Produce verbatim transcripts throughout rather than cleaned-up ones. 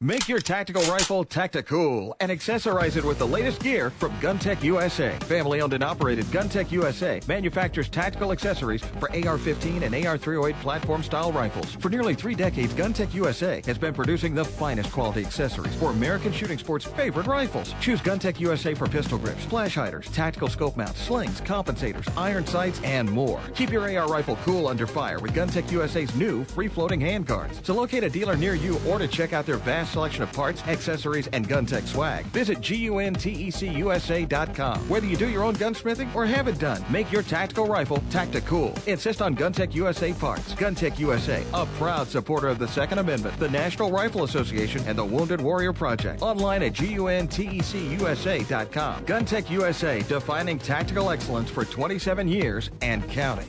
Make your tactical rifle tacticool and accessorize it with the latest gear from GunTec U S A. Family-owned and operated, GunTec U S A manufactures tactical accessories for A R fifteen and A R three oh eight platform-style rifles. For nearly three decades, GunTec U S A has been producing the finest quality accessories for American shooting sport's favorite rifles. Choose GunTec U S A for pistol grips, flash hiders, tactical scope mounts, slings, compensators, iron sights, and more. Keep your A R rifle cool under fire with GunTec U S A's new free-floating handguards. To locate a dealer near you or to check out their vast selection of parts, accessories, and GunTec swag, visit G U N T E C U S A dot com. Whether you do your own gunsmithing or have it done, make your tactical rifle tacticool. Insist on GunTec U S A parts. GunTec U S A, a proud supporter of the Second Amendment, the National Rifle Association, and the Wounded Warrior Project. Online at G U N T E C U S A dot com. GunTec U S A, defining tactical excellence for twenty-seven years and counting.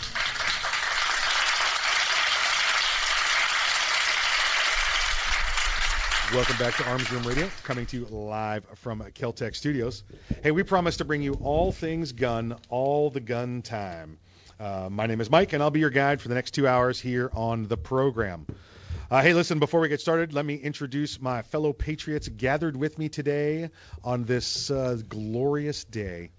Welcome back to Arms Room Radio, coming to you live from Kel-Tec Studios. Hey, we promise to bring you all things gun, all the gun time. Uh, my name is Mike, and I'll be your guide for the next two hours here on the program. Uh, hey, listen, before we get started, let me introduce my fellow patriots gathered with me today on this uh, glorious day.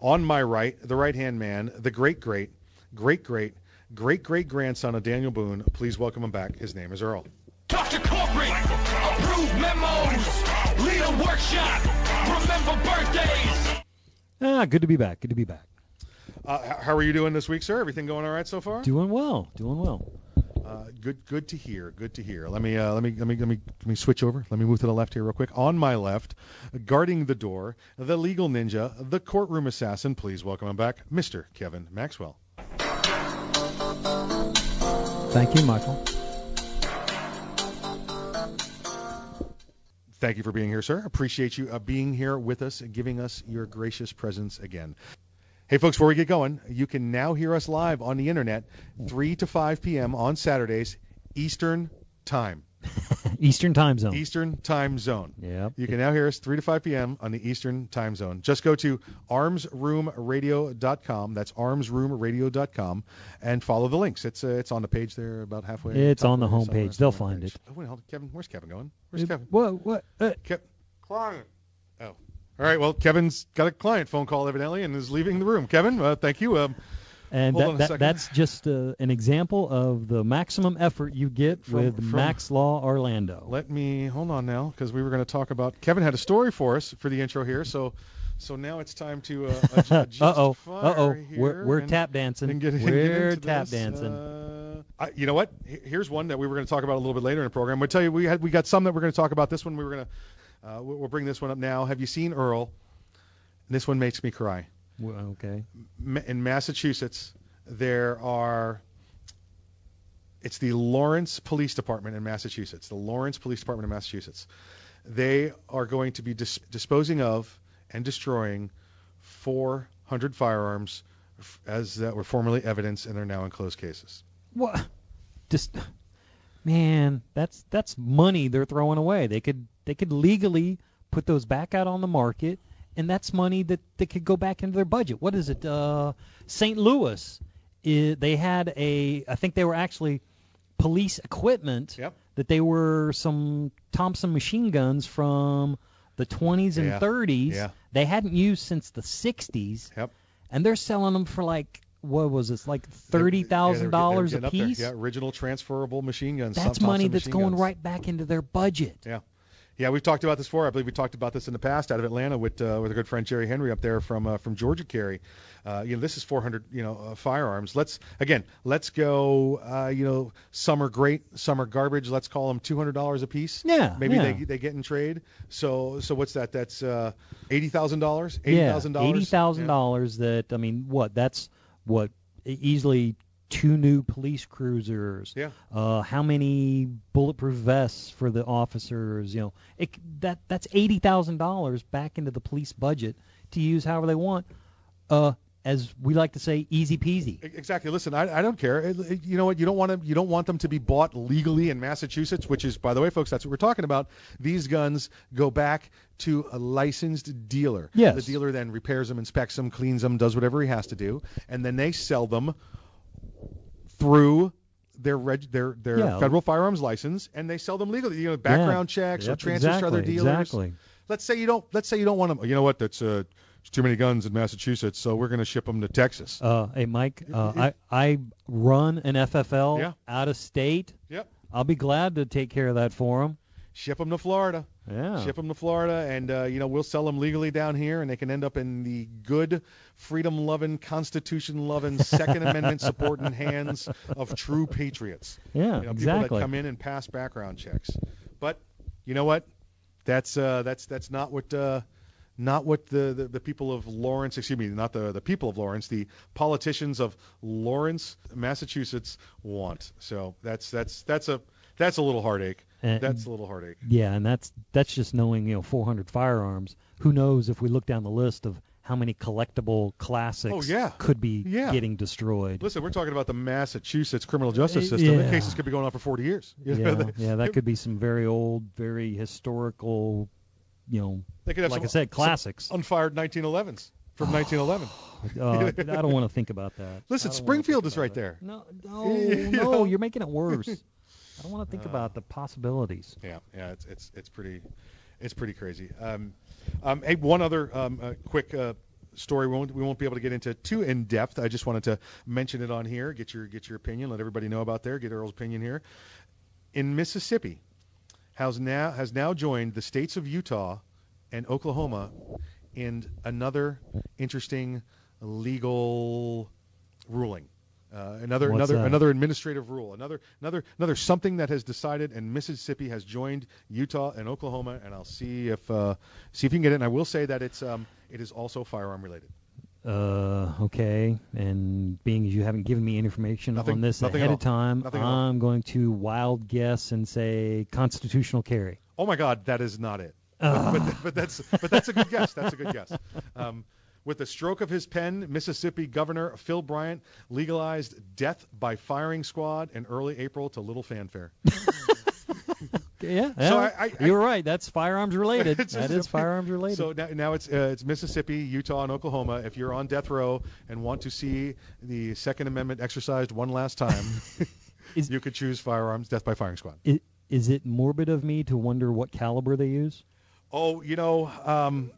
On my right, the right-hand man, the great-great, great-great, great-great-grandson of Daniel Boone. Please welcome him back. His name is Earl. Talk to corporate, approve memos, lead a workshop, remember birthdays. Ah, good to be back. Good to be back. Uh, how are you doing this week, sir? Everything going all right so far? Doing well. Doing well. Uh, good. Good to hear. Good to hear. Let me. Uh, let me. Let me. Let me. Let me switch over. Let me move to the left here real quick. On my left, guarding the door, the legal ninja, the courtroom assassin. Please welcome him back, Mister Kevin Maxwell. Thank you, Michael. Thank you for being here, sir. Appreciate you uh, being here with us and giving us your gracious presence again. Hey, folks, before we get going, you can now hear us live on the internet three to five p.m. on Saturdays, Eastern Time. Eastern Time Zone. Eastern Time Zone. Yeah. You can now hear us three to five p.m. on the Eastern Time Zone. Just go to arms room radio dot com. That's arms room radio dot com, and follow the links. It's uh, it's on the page there, about halfway. It's on the home page. They'll find it. Oh, Kevin, where's Kevin going? Where's Kevin? Whoa, what? Uh, Ke- client. Oh. All right. Well, Kevin's got a client phone call evidently and is leaving the room. Kevin, uh, thank you. Um, And that, that, that's just uh, an example of the maximum effort you get from, with from, Max Law Orlando. Let me, hold on now, because we were going to talk about, Kevin had a story for us for the intro here, so so now it's time to uh, adjust uh-oh, fire Uh-oh, here we're, we're and, tap dancing. And get, we're get tap this. dancing. Uh, I, you know what? Here's one that we were going to talk about a little bit later in the program. We'll tell you, we, had, we got some that we're going to talk about. This one, we were going to, uh, we'll bring this one up now. Have you seen Earl? This one makes me cry. Okay. In Massachusetts, there are, it's the Lawrence Police Department in Massachusetts, the Lawrence Police Department in Massachusetts. They are going to be dis- disposing of and destroying four hundred firearms f- as that were formerly evidence, and they're now in closed cases. What? Just man, that's that's money they're throwing away. They could they could legally put those back out on the market, and that's money that that could go back into their budget. What is it? Uh, Saint Louis, it, they had a, I think they were actually police equipment, yep, that they were some Thompson machine guns from the twenties and yeah. thirties. Yeah. They hadn't used since the sixties, yep, and they're selling them for like, what was this, like thirty thousand dollars yeah, a piece? Yeah, original transferable machine guns. That's money that's going guns. right back into their budget. Yeah. Yeah, we've talked about this before. I believe we talked about this in the past out of Atlanta with uh, with our good friend Jerry Henry up there from uh, from Georgia Carry. Uh, you know, this is four hundred you know uh, firearms. Let's again, let's go. Uh, you know, some are great, some are garbage. Let's call them two hundred dollars a piece. Yeah, maybe yeah. they they get in trade. So so what's that? That's uh, eighty thousand dollars. eighty thousand dollars. eighty thousand dollars. That I mean, what? That's what easily. Two new police cruisers. Yeah. Uh, how many bulletproof vests for the officers? You know, it, that that's eighty thousand dollars back into the police budget to use however they want. Uh, as we like to say, easy peasy. Exactly. Listen, I, I don't care. It, it, you know what? You don't want them. You don't want them to be bought legally in Massachusetts, which is, by the way, folks, that's what we're talking about. These guns go back to a licensed dealer. Yes. The dealer then repairs them, inspects them, cleans them, does whatever he has to do, and then they sell them through their reg- their their yeah. federal firearms license, and they sell them legally. You know, background yeah. checks yep. or transfers exactly. to other dealers. Exactly. Let's say you don't. Let's say you don't want them. You know what? That's uh, too many guns in Massachusetts, so we're going to ship them to Texas. Uh, hey, Mike, uh, I I run an F F L yeah. out of state. Yep. I'll be glad to take care of that for them. Ship them to Florida. Yeah. Ship them to Florida, and uh, you know, we'll sell them legally down here, and they can end up in the good, freedom-loving, Constitution-loving, Second Amendment-supporting hands of true patriots. Yeah, you know, exactly. People that come in and pass background checks. But you know what? That's uh, that's that's not what uh, not what the, the the people of Lawrence, excuse me, not the the people of Lawrence, the politicians of Lawrence, Massachusetts want. So that's that's that's a that's a little heartache. And that's a little heartache. Yeah, and that's that's just knowing, you know, four hundred firearms. Who knows if we look down the list of how many collectible classics oh, yeah. could be yeah. getting destroyed. Listen, we're talking about the Massachusetts criminal justice system. Yeah. The cases could be going on for forty years. You yeah, know, they, yeah, that it, could be some very old, very historical, you know, they could have like some, I said, classics. Unfired nineteen elevens. From nineteen eleven. uh, I don't want to think about that. Listen, Springfield is right it. there. No, no, no, you're making it worse. I don't want to think uh, about the possibilities. Yeah, yeah, it's it's it's pretty, it's pretty crazy. Um, um, hey, one other um uh, quick uh, story. We won't we won't be able to get into too in depth. I just wanted to mention it on here. Get your get your opinion. Let everybody know about there. Get Earl's opinion here. In Mississippi, has now has now joined the states of Utah and Oklahoma in another interesting legal ruling. Uh, another What's another that? another administrative rule, another another another something that has decided, and Mississippi has joined Utah and Oklahoma, and I'll see if uh, see if you can get it. And I will say that it's um it is also firearm related. Uh okay, and being as you haven't given me any information nothing, on this ahead of time, nothing I'm going to wild guess and say constitutional carry. Oh my God, that is not it. Uh. But, but, but that's but that's a good guess. That's a good guess. Um, With the stroke of his pen, Mississippi Governor Phil Bryant legalized death by firing squad in early April to little fanfare. yeah, yeah. So I, I, you're I, right. That's firearms related. That is firearms related. So now, now it's uh, it's Mississippi, Utah, and Oklahoma. If you're on death row and want to see the Second Amendment exercised one last time, is, you could choose firearms death by firing squad. Is, is it morbid of me to wonder what caliber they use? Oh, you know. Um,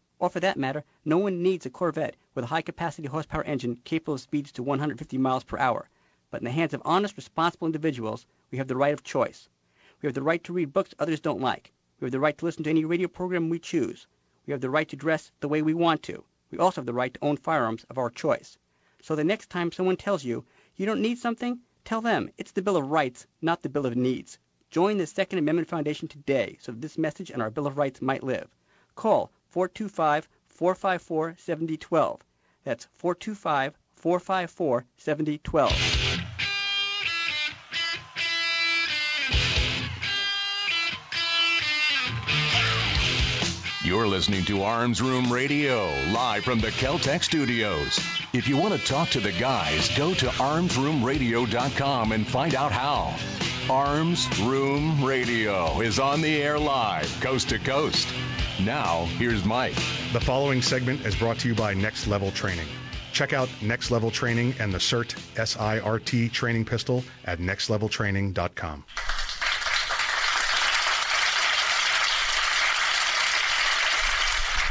or for that matter, no one needs a Corvette with a high-capacity horsepower engine capable of speeds to one hundred fifty miles per hour. But in the hands of honest, responsible individuals, we have the right of choice. We have the right to read books others don't like. We have the right to listen to any radio program we choose. We have the right to dress the way we want to. We also have the right to own firearms of our choice. So the next time someone tells you, you don't need something, tell them it's the Bill of Rights, not the Bill of Needs. Join the Second Amendment Foundation today so this message and our Bill of Rights might live. Call four two five, four five four, seven zero one two. That's four two five, four five four, seven zero one two. You're listening to Arms Room Radio, live from the Kel-Tec studios. If you want to talk to the guys, go to arms room radio dot com and find out how. Arms Room Radio is on the air live, coast to coast. Now, here's Mike. The following segment is brought to you by Next Level Training. Check out Next Level Training and the SIRT, S I R T, training pistol at next level training dot com.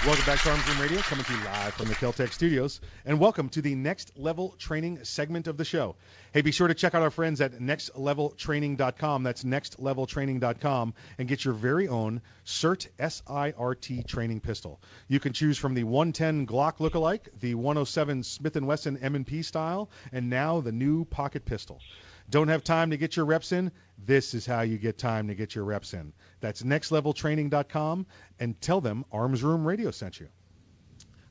Welcome back to Arms Room Radio, coming to you live from the Kel-Tec Studios, and welcome to the Next Level Training segment of the show. Hey, be sure to check out our friends at next level training dot com, that's next level training dot com, and get your very own SIRT, S I R T, training pistol. You can choose from the one ten Glock lookalike, the one oh seven Smith and Wesson M and P style, and now the new pocket pistol. Don't have time to get your reps in? This is how you get time to get your reps in. That's next level training dot com, and tell them Arms Room Radio sent you.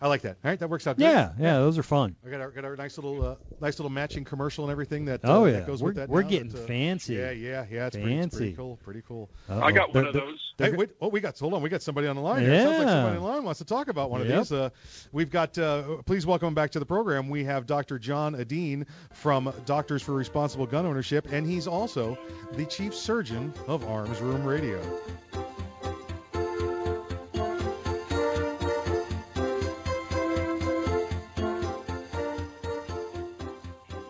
I like that. All right, that works out good. Yeah, yeah, those are fun. I got our, got our nice little uh, nice little matching commercial and everything that, uh, oh, yeah. that goes we're, with that. We're now. getting uh, fancy. Yeah, yeah, yeah. It's, fancy. Pretty, it's pretty cool. Pretty cool. Uh-oh. I got one the, of those. Hey, wait, oh, we got, hold on. We got somebody on the line. Yeah. It sounds like somebody on the line wants to talk about one yep. of these. Uh, we've got, uh, please welcome back to the program, we have Doctor John Edeen from Doctors for Responsible Gun Ownership, and he's also the Chief Surgeon of Arms Room Radio.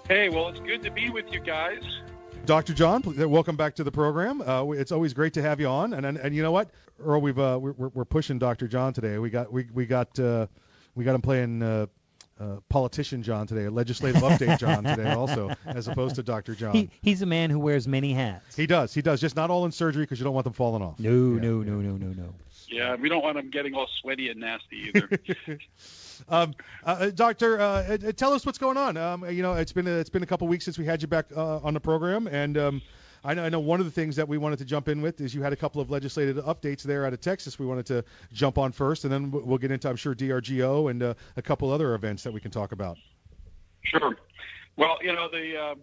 Hey, well, it's good to be with you guys. Doctor John, welcome back to the program. Uh, it's always great to have you on. And and, and you know what, Earl, we've uh, we're, we're pushing Doctor John today. We got we we got uh, we got him playing uh, uh, politician John today, a legislative update John today, also, as opposed to Doctor John. He, he's a man who wears many hats. He does. He does. Just not all in surgery because you don't want them falling off. No, yeah, no, yeah. no, no, no, no. Yeah, we don't want them getting all sweaty and nasty either. Um, uh, doctor, uh, tell us what's going on. Um, you know, it's been a, it's been a couple of weeks since we had you back uh, on the program, and um, I, know, I know one of the things that we wanted to jump in with is you had a couple of legislative updates there out of Texas. We wanted to jump on first, and then we'll get into, I'm sure, D R G O and uh, a couple other events that we can talk about. Sure. Well, you know, the uh,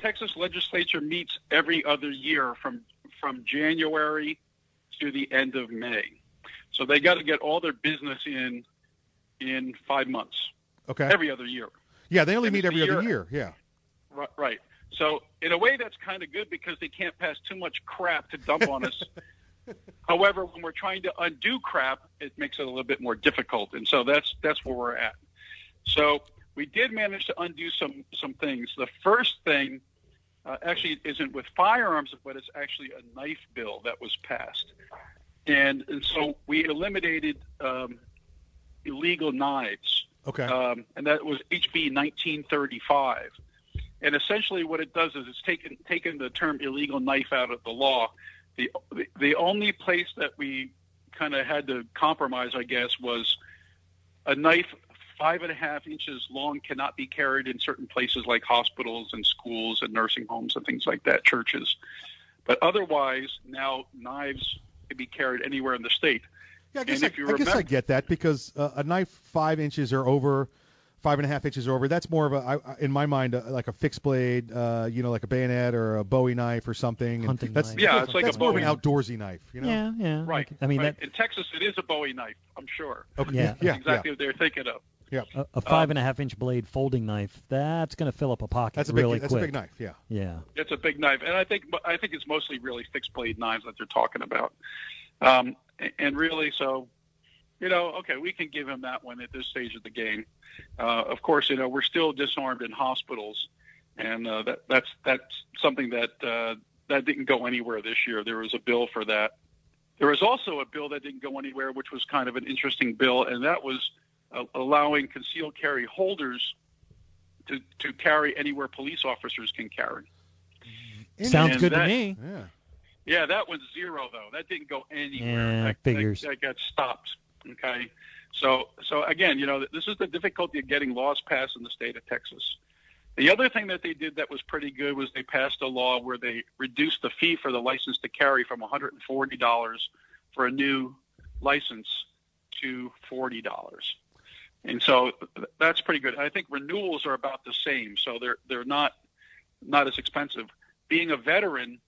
Texas legislature meets every other year from from January to the end of May, so they got to get all their business in. in five months. Okay. Every other year. Yeah, they only meet every other year. Yeah. Right, right. So in a way that's kind of good because they can't pass too much crap to dump on us. However, when we're trying to undo crap, it makes it a little bit more difficult. And so that's that's where we're at. So we did manage to undo some, some things. The first thing uh, actually isn't with firearms, but it's actually a knife bill that was passed. And, and so we eliminated um, – illegal knives. Okay. Um, and that was H B nineteen thirty-five. And essentially what it does is it's taken taken the term illegal knife out of the law. The the only place that we kind of had to compromise, I guess, was a knife five and a half inches long cannot be carried in certain places like hospitals and schools and nursing homes and things like that, churches. But otherwise, now knives can be carried anywhere in the state. Yeah, I guess I, remember, I guess I get that because uh, a knife five inches or over, five and a half inches or over, that's more of a, I, I, in my mind, a, like a fixed blade, uh, you know, like a bayonet or a Bowie knife or something. Hunting that's, knife. Yeah, that's, it's like that's a Bowie. More of an outdoorsy knife, you know? Yeah, yeah. Right. I mean, right. That, in Texas, it is a Bowie knife, I'm sure. Okay. Yeah. That's yeah, exactly yeah. what they're thinking of. Yeah. A, a five um, and a half inch blade folding knife, that's going to fill up a pocket that's a big, really that's quick. That's a big knife, yeah. Yeah. That's a big knife. And I think I think it's mostly really fixed blade knives that they're talking about. Um, and really, so, you know, okay, we can give him that one at this stage of the game. Uh, of course, you know, we're still disarmed in hospitals, and uh, that, that's that's something that uh, that didn't go anywhere this year. There was a bill for that. There was also a bill that didn't go anywhere, which was kind of an interesting bill, and that was uh, allowing concealed carry holders to, to carry anywhere police officers can carry. Sounds and good that, to me. Yeah. Yeah, that was zero, though. That didn't go anywhere. Yeah, that, figures. That, that got stopped, okay? So, so again, you know, this is the difficulty of getting laws passed in the state of Texas. The other thing that they did that was pretty good was they passed a law where they reduced the fee for the license to carry from one hundred forty dollars for a new license to forty dollars. And so that's pretty good. I think renewals are about the same, so they're they're not not as expensive. Being a veteran,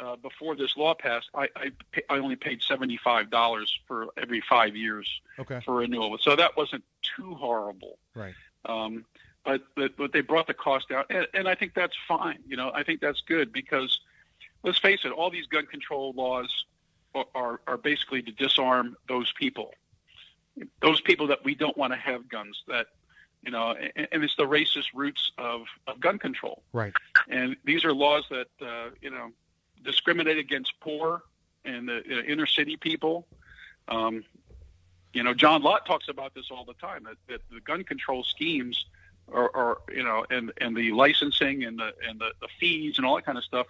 uh, before this law passed, I I, pay, I only paid seventy-five dollars for every five years okay. for renewal. So that wasn't too horrible. Right. Um, but, but but they brought the cost down, and, and I think that's fine. You know, I think that's good because let's face it, all these gun control laws are are basically to disarm those people. Those people that we don't want to have guns, that, you know, and, and it's the racist roots of, of gun control. Right. And these are laws that, uh, you know, discriminate against poor and the uh, inner city people. Um, you know, John Lott talks about this all the time, that, that the gun control schemes are, are, you know, and, and the licensing and the, and the, the fees and all that kind of stuff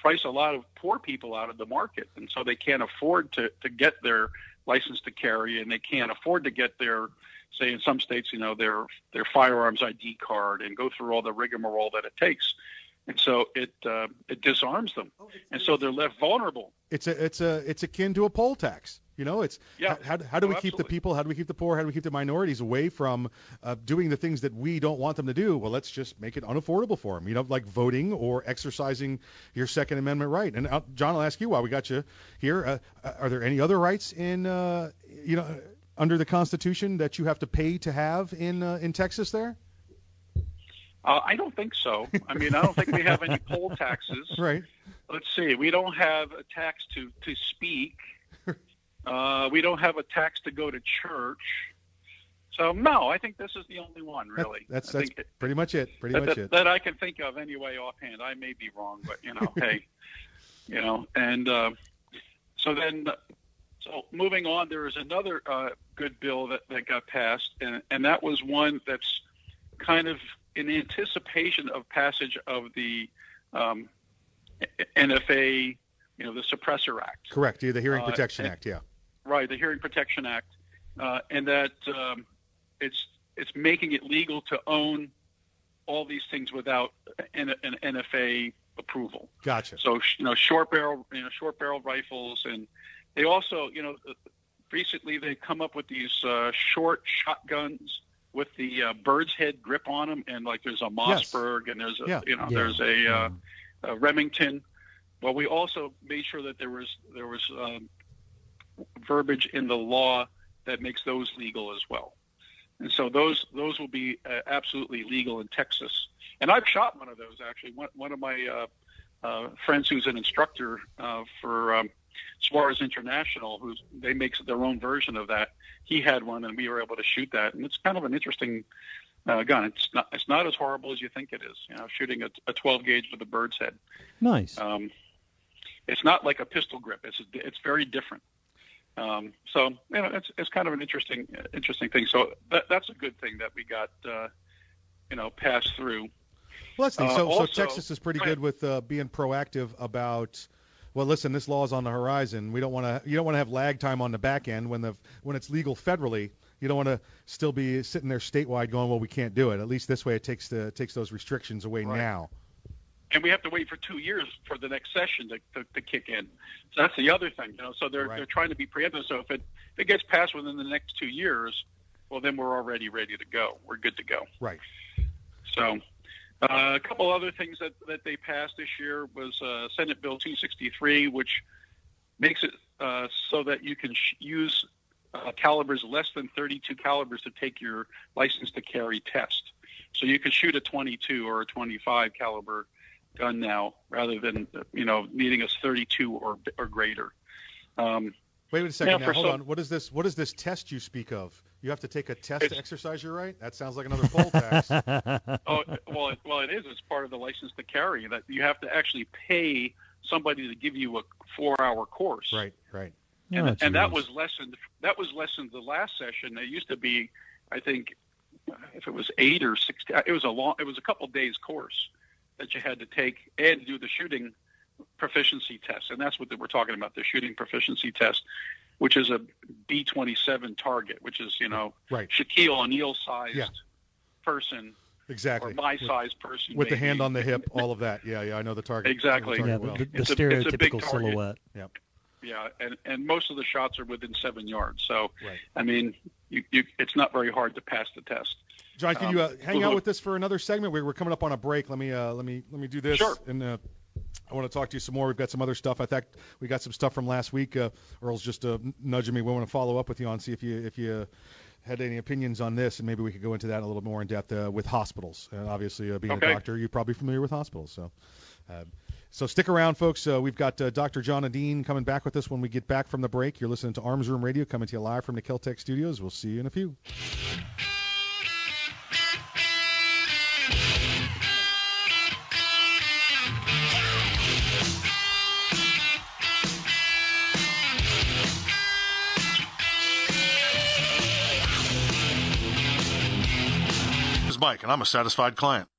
price a lot of poor people out of the market. And so they can't afford to, to get their license to carry, and they can't afford to get their, say in some states, you know, their their firearms I D card and go through all the rigmarole that it takes, and so it uh, it disarms them, oh, and so they're left vulnerable. It's a it's a it's akin to a poll tax, you know. It's yeah. How, how, how do oh, we keep absolutely. the people? How do we keep the poor? How do we keep the minorities away from uh, doing the things that we don't want them to do? Well, let's just make it unaffordable for them, you know, like voting or exercising your Second Amendment right. And uh, John, I'll ask you why we got you here. Uh, are there any other rights in uh, you know? under the Constitution that you have to pay to have in uh, in Texas there? Uh, I don't think so. I mean, I don't think we have any poll taxes. Right. Let's see. We don't have a tax to, to speak. Uh, we don't have a tax to go to church. So, no, I think this is the only one, really. That's that's it, pretty much it. Pretty that, much that, it. That I can think of anyway offhand. I may be wrong, but, you know, hey, you know. And uh, so then... So moving on, there is another uh, good bill that, that got passed, and, and that was one that's kind of in anticipation of passage of the um, N F A, you know, the Suppressor Act. Correct, the Hearing uh, Protection and, Act, yeah. Right, the Hearing Protection Act, uh, and that um, it's it's making it legal to own all these things without an, an N F A approval. Gotcha. So you know, short barrel, you know, short barrel rifles and. They also, you know, recently they've come up with these uh, short shotguns with the uh, bird's head grip on them, and like there's a Mossberg yes. and there's a, yeah. you know, yeah. there's a, uh, a Remington. Well, we also made sure that there was there was um, verbiage in the law that makes those legal as well, and so those those will be uh, absolutely legal in Texas. And I've shot one of those actually. One one of my uh, uh, friends who's an instructor uh, for. Um, Swarz International, who's they make their own version of that. He had one, and we were able to shoot that, and it's kind of an interesting uh, gun. It's not it's not as horrible as you think it is. You know, shooting a, a twelve gauge with a bird's head. Nice. Um, it's not like a pistol grip. It's it's very different. Um, so you know, it's it's kind of an interesting interesting thing. So that, that's a good thing that we got uh, you know passed through. Well, that's uh, so also, so Texas is pretty good with uh, being proactive about. Well, listen. This law is on the horizon. We don't want to. You don't want to have lag time on the back end when the when it's legal federally. You don't want to still be sitting there statewide going, well, we can't do it. At least this way, it takes the takes those restrictions away right. now. And we have to wait for two years for the next session to, to, to kick in. So that's the other thing, you know. So they're right. they're trying to be preemptive. So if it if it gets passed within the next two years, well, then we're already ready to go. We're good to go. Right. So. Uh, a couple other things that, that they passed this year was uh, Senate Bill two sixty-three, which makes it uh, so that you can sh- use uh, calibers less than thirty-two calibers to take your license to carry test. So you can shoot a twenty-two or a twenty-five caliber gun now, rather than you know needing a thirty-two or or greater. Um, Wait a second. Now, now. Hold so, on. What is this? What is this test you speak of? You have to take a test to exercise your right? That sounds like another poll tax. oh, well, it, well, it is. It's part of the license to carry that you have to actually pay somebody to give you a four-hour course. Right, right. Oh, and and nice. that was lessened. That was lessened the last session. It used to be, I think, if it was eight or six. It was a long. It was a couple days course that you had to take and do the shooting proficiency test, and that's what we're talking about. The shooting proficiency test. Which is a B twenty-seven target, which is, you know, right. Shaquille O'Neal-sized yeah. person Exactly. Or my size person. With maybe. The hand on the hip, all of that. Yeah, yeah, I know the target. Exactly. The, target yeah, well. the, the it's stereotypical a, silhouette. Yep. Yeah, and, and most of the shots are within seven yards. So, right. I mean, you, you, it's not very hard to pass the test. John, can um, you uh, hang out with us for another segment? We're coming up on a break. Let me uh, let me let me do this. Sure. And uh, I want to talk to you some more. We've got some other stuff. I think we got some stuff from last week. Uh, Earl's just uh, nudging me. We want to follow up with you on see if you if you. Uh, had any opinions on this, and maybe we could go into that in a little more in depth uh, with hospitals. And obviously, uh, being okay. a doctor, you're probably familiar with hospitals. So, uh, so stick around, folks. Uh, we've got uh, Doctor John Edeen coming back with us when we get back from the break. You're listening to Arms Room Radio, coming to you live from the Kel-Tec Studios. We'll see you in a few. Mike, and I'm a satisfied client.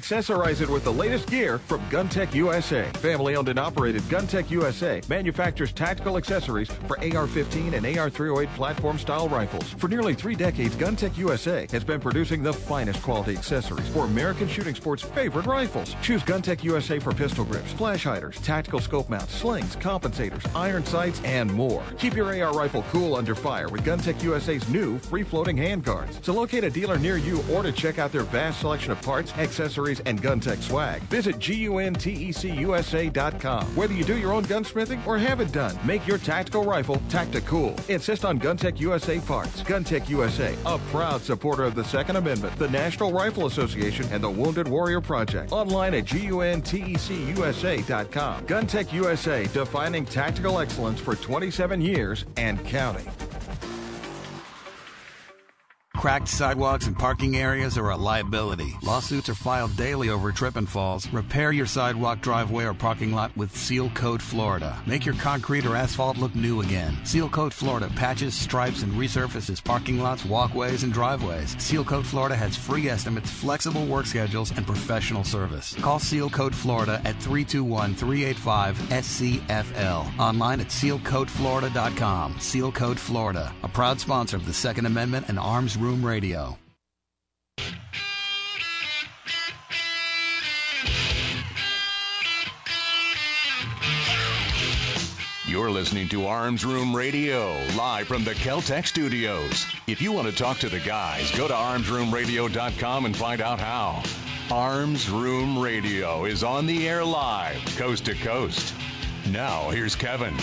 accessorize it with the latest gear from GunTec U S A. Family-owned and operated, GunTec U S A manufactures tactical accessories for A R fifteen and A R three oh eight platform-style rifles. For nearly three decades, GunTec U S A has been producing the finest quality accessories for American shooting sports' favorite rifles. Choose GunTec U S A for pistol grips, flash hiders, tactical scope mounts, slings, compensators, iron sights, and more. Keep your A R rifle cool under fire with GunTec U S A's new free-floating handguards. To locate a dealer near you or to check out their vast selection of parts, accessories, and GunTec swag, visit G U N T E C U S A dot com. Whether you do your own gunsmithing or have it done, make your tactical rifle tacticool. Insist on GunTec U S A parts. GunTec U S A, a proud supporter of the Second Amendment, the National Rifle Association, and the Wounded Warrior Project. Online at G U N T E C U S A dot com. GunTec U S A, defining tactical excellence for twenty-seven years and counting. Cracked sidewalks and parking areas are a liability. Lawsuits are filed daily over trip and falls. Repair your sidewalk, driveway, or parking lot with Seal Coat Florida. Make your concrete or asphalt look new again. Seal Coat Florida patches, stripes, and resurfaces parking lots, walkways, and driveways. Seal Coat Florida has free estimates, flexible work schedules, and professional service. Call Seal Coat Florida at three two one, three eight five, S C F L. Online at seal coat florida dot com. Seal Coat Florida, a proud sponsor of the Second Amendment and Arms Room Radio. You're listening to Arms Room Radio, live from the Kel-Tec Studios. If you want to talk to the guys, go to arms room radio dot com and find out how. Arms Room Radio is on the air live, coast to coast. Now, here's Kevin.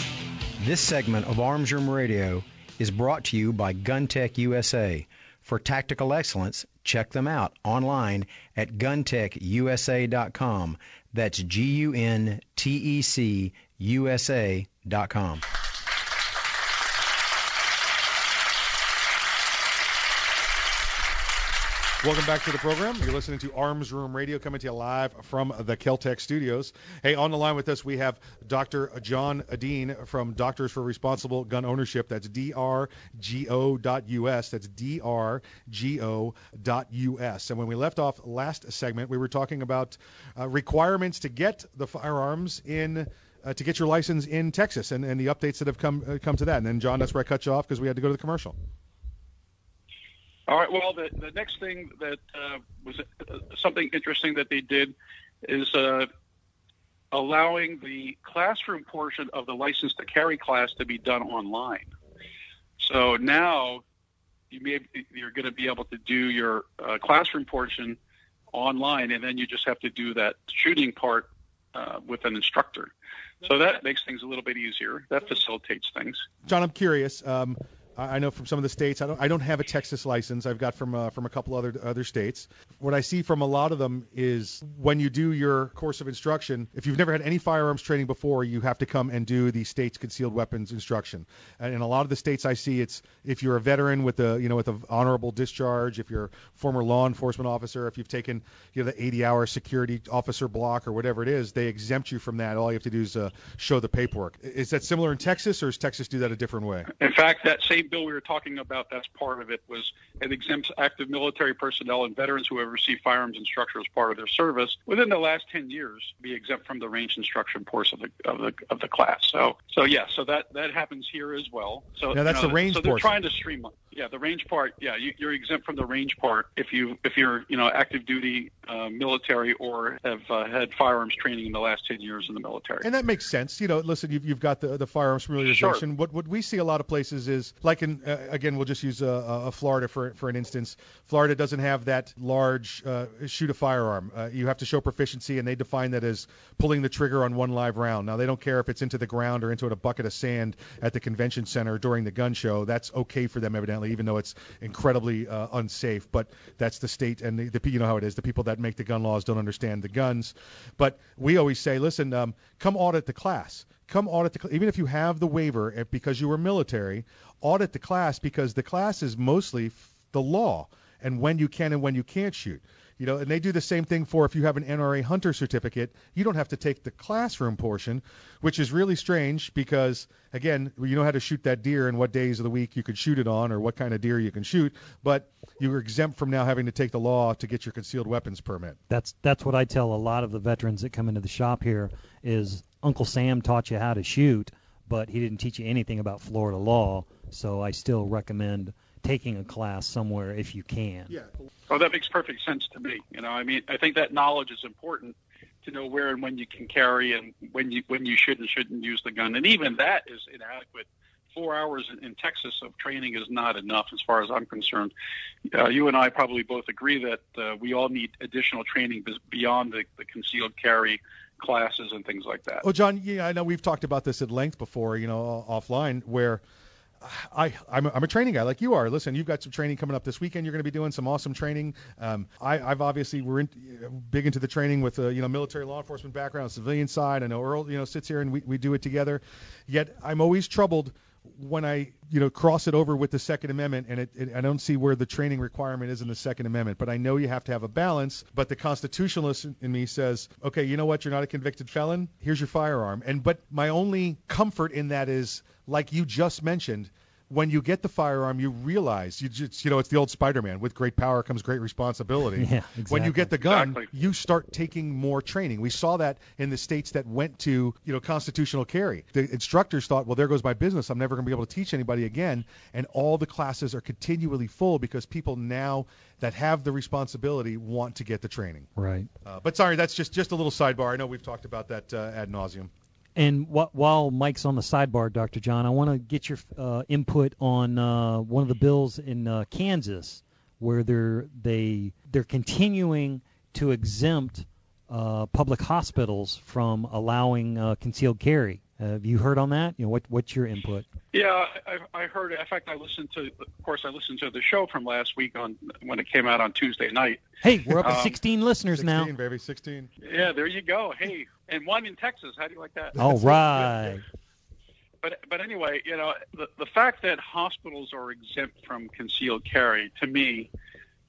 This segment of Arms Room Radio is brought to you by GunTec U S A. For tactical excellence, check them out online at gun tec U S A dot com. That's G U N T E C U S A dot com. Welcome back to the program. You're listening to Arms Room Radio, coming to you live from the Kel-Tec Studios. Hey, on the line with us, we have Doctor John Edeen from Doctors for Responsible Gun Ownership. That's D R G O dot U S. That's D R G O dot U S. And when we left off last segment, we were talking about uh, requirements to get the firearms in uh, to get your license in Texas, and, and the updates that have come uh, come to that. And then, John, that's where I cut you off because we had to go to the commercial. All right, well, the, the next thing that uh, was uh, something interesting that they did is uh, allowing the classroom portion of the license to carry class to be done online. So now you may, you're going to be able to do your uh, classroom portion online, and then you just have to do that shooting part uh, with an instructor. So that makes things a little bit easier. That facilitates things. John, I'm curious. Um, I know from some of the states, I don't I don't have a Texas license. I've got from uh, from a couple other other states. What I see from a lot of them is when you do your course of instruction, if you've never had any firearms training before, you have to come and do the state's concealed weapons instruction. And in a lot of the states I see, it's if you're a veteran with a, you know, with an honorable discharge, if you're a former law enforcement officer, if you've taken, you know, the eighty hour security officer block or whatever it is, they exempt you from that. All you have to do is uh, show the paperwork. Is that similar in Texas, or does Texas do that a different way? In fact, that same bill we were talking about, that's part of it, was it exempts active military personnel and veterans who have received firearms instruction as part of their service within the last ten years be exempt from the range instruction portion of the of the, of the class. So so yeah, so that, that happens here as well. So now that's, you know, the range so portion. So they're trying to streamline. Yeah, the range part. Yeah, you, you're exempt from the range part if you if you're you know active duty uh, military or have uh, had firearms training in the last ten years in the military. And that makes sense. You know, listen, you've you've got the the firearms familiarization. Sure. What what we see a lot of places is like in uh, again, we'll just use a uh, uh, Florida for for an instance. Florida doesn't have that large uh, shoot a firearm. Uh, you have to show proficiency, and they define that as pulling the trigger on one live round. Now they don't care if it's into the ground or into a bucket of sand at the convention center during the gun show. That's okay for them, evidently, even though it's incredibly uh, unsafe. But that's the state, and the, the you know how it is. The people that make the gun laws don't understand the guns. But we always say, listen, um, come audit the class. Come audit the class. Even if you have the waiver because you were military, audit the class, because the class is mostly f- the law and when you can and when you can't shoot. You know, and they do the same thing for if you have an N R A hunter certificate, you don't have to take the classroom portion, which is really strange because, again, you know how to shoot that deer and what days of the week you could shoot it on or what kind of deer you can shoot, but you're exempt from now having to take the law to get your concealed weapons permit. That's that's what I tell a lot of the veterans that come into the shop here is Uncle Sam taught you how to shoot, but he didn't teach you anything about Florida law, so I still recommend taking a class somewhere if you can. Yeah. Oh, that makes perfect sense to me. You know, I mean, I think that knowledge is important to know where and when you can carry and when you when you should and shouldn't use the gun. And even that is inadequate. Four hours in, in Texas of training is not enough as far as I'm concerned. Uh, you and I probably both agree that uh, we all need additional training beyond the, the concealed carry classes and things like that. Well, John, yeah, I know we've talked about this at length before, you know, offline, where I, I'm, a, I'm a training guy like you are. Listen, you've got some training coming up this weekend. You're going to be doing some awesome training. Um, I, I've obviously we're in, uh, big into the training with uh, you know military law enforcement background, civilian side. I know Earl you know sits here and we, we do it together. Yet I'm always troubled when I you know cross it over with the Second Amendment, and it, it, I don't see where the training requirement is in the Second Amendment. But I know you have to have a balance. But the constitutionalist in me says, okay, you know what? You're not a convicted felon. Here's your firearm. And but my only comfort in that is, like you just mentioned, when you get the firearm, you realize you just, you know, it's the old Spider-Man, with great power comes great responsibility. Yeah, exactly. When you get the gun, exactly, you start taking more training. We saw that in the states that went to, you know, constitutional carry. The instructors thought, well, there goes my business. I'm never going to be able to teach anybody again. And all the classes are continually full because people now that have the responsibility want to get the training. Right. Uh, but sorry, that's just, just a little sidebar. I know we've talked about that uh, ad nauseum. And while Mike's on the sidebar, Doctor John, I want to get your uh, input on uh, one of the bills in uh, Kansas where they're, they, they're continuing to exempt uh, public hospitals from allowing uh, concealed carry. Uh, have you heard on that? You know, what, what's your input? Yeah, I, I heard. In fact, I listened to, of course, I listened to the show from last week on when it came out on Tuesday night. Hey, we're up um, to sixteen listeners now. sixteen, baby, sixteen. Yeah, there you go. Hey, and one in Texas. How do you like that? All That's right. Good. But but anyway, you know, the, the fact that hospitals are exempt from concealed carry, to me,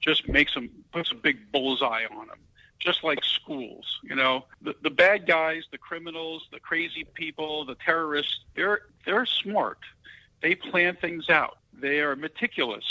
just makes them, puts a big bullseye on them. Just like schools, you know, the, the bad guys, the criminals, the crazy people, the terrorists, they're they're smart. They plan things out. They are meticulous.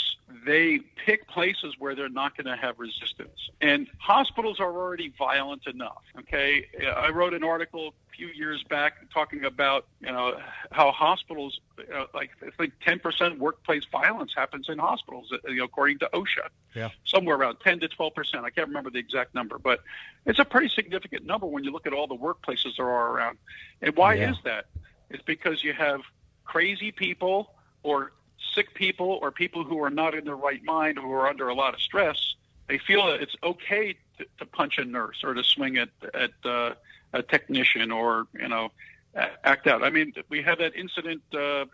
They pick places where they're not going to have resistance. And hospitals are already violent enough, okay? I wrote an article a few years back talking about, you know, how hospitals, you know, like I think ten percent workplace violence happens in hospitals, you know, according to OSHA. Yeah. Somewhere around ten to twelve percent. I can't remember the exact number, but it's a pretty significant number when you look at all the workplaces there are around. And why yeah. is that? It's because you have crazy people or sick people or people who are not in their right mind, who are under a lot of stress. They feel that it's okay to, to punch a nurse or to swing at, at uh, a technician or, you know, act out. I mean, we had that incident uh,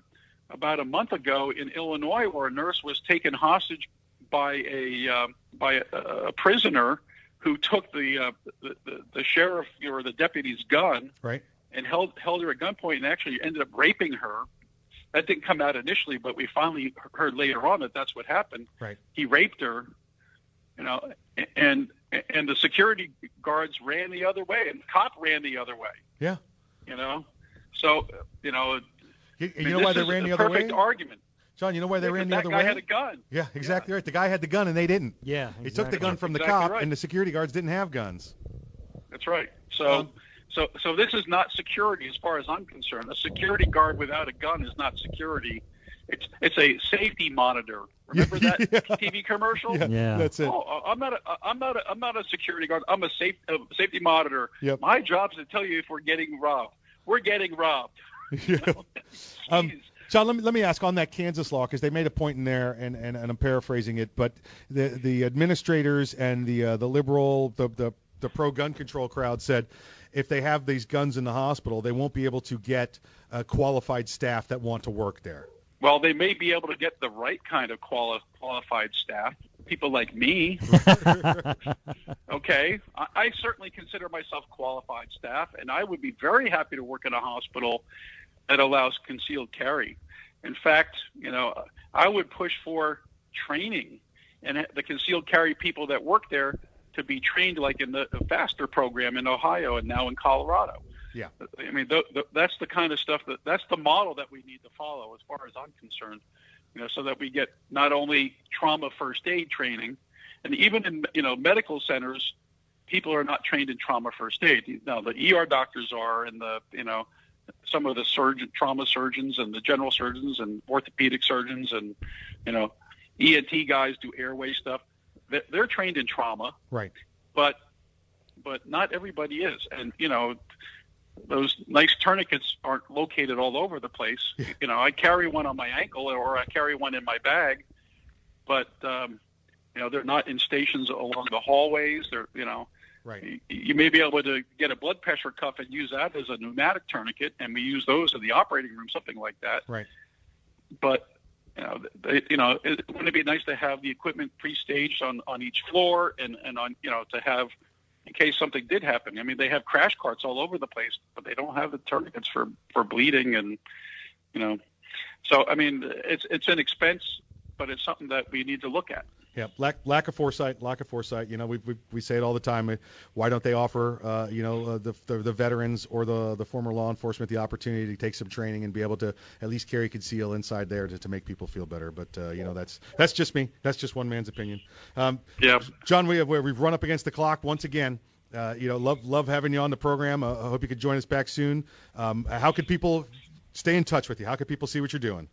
about a month ago in Illinois where a nurse was taken hostage by a uh, by a, a prisoner who took the, uh, the, the the sheriff or the deputy's gun, right, and held held her at gunpoint and actually ended up raping her. That didn't come out initially, but we finally heard later on that that's what happened. Right, he raped her, you know, and and the security guards ran the other way, and the cop ran the other way. Yeah, you know, so you know, you, you I mean, know why they ran the other way? Perfect argument. John, you know why they ran the other way? That guy had a gun. Yeah, exactly yeah. right. The guy had the gun, and they didn't. Yeah, exactly. He took the gun from the exactly cop, right. and the security guards didn't have guns. That's right. So, um, so, so this is not security, as far as I'm concerned. A security guard without a gun is not security. It's it's a safety monitor. Remember that yeah. T V commercial? Yeah, yeah, that's it. Oh, I'm not a I'm not a I'm not a security guard. I'm a safe a safety monitor. Yep. My job is to tell you if we're getting robbed. We're getting robbed. Yeah. um, John, let me, let me ask on that Kansas law, because they made a point in there, and, and, and I'm paraphrasing it, but the, the administrators and the uh, the liberal, the, the, the pro-gun control crowd said if they have these guns in the hospital, they won't be able to get uh, qualified staff that want to work there. Well, they may be able to get the right kind of quali- qualified staff, people like me. Okay. I, I certainly consider myself qualified staff, and I would be very happy to work in a hospital that allows concealed carry. In fact, you know, I would push for training and the concealed carry people that work there to be trained like in the FASTER program in Ohio and now in Colorado. Yeah. I mean, th- th- that's the kind of stuff that that's the model that we need to follow as far as I'm concerned, you know, so that we get not only trauma first aid training, and even in, you know, medical centers, people are not trained in trauma first aid. Now, the E R doctors are, and the, you know, some of the surgeon, trauma surgeons and the general surgeons and orthopedic surgeons and, you know, E N T guys do airway stuff. They're trained in trauma. Right. But but not everybody is. And, you know, those nice tourniquets aren't located all over the place. Yeah. You know, I carry one on my ankle or I carry one in my bag. But, um, you know, they're not in stations along the hallways. They're, you know. Right. You may be able to get a blood pressure cuff and use that as a pneumatic tourniquet, and we use those in the operating room, something like that. Right. But you know, they, you know, it, wouldn't it be nice to have the equipment pre-staged on, on each floor, and, and on you know to have in case something did happen. I mean, they have crash carts all over the place, but they don't have the tourniquets for, for bleeding, and you know, so I mean, it's it's an expense, but it's something that we need to look at. Yeah, lack lack of foresight, lack of foresight. You know, we we, we say it all the time. Why don't they offer, uh, you know, uh, the, the the veterans or the the former law enforcement the opportunity to take some training and be able to at least carry conceal inside there to, to make people feel better? But uh, you know, that's that's just me. That's just one man's opinion. Um, yeah. John, we have we've run up against the clock once again. Uh, you know, love love having you on the program. Uh, I hope you could join us back soon. Um, how could people stay in touch with you? How could people see what you're doing?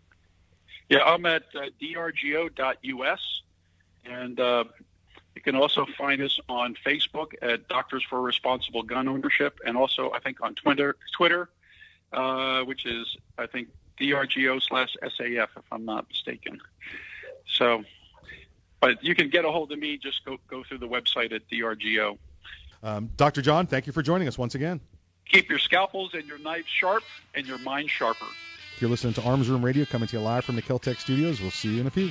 Yeah, I'm at uh, D R G O dot U S. And uh, you can also find us on Facebook at Doctors for Responsible Gun Ownership, and also, I think, on Twitter, Twitter, uh, which is, I think, D R G O slash S A F, if I'm not mistaken. So, but you can get a hold of me. Just go, go through the website at D R G O. Um, Doctor John, thank you for joining us once again. Keep your scalpels and your knives sharp and your mind sharper. If you're listening to Arms Room Radio, coming to you live from the Kel-Tec studios. We'll see you in a few.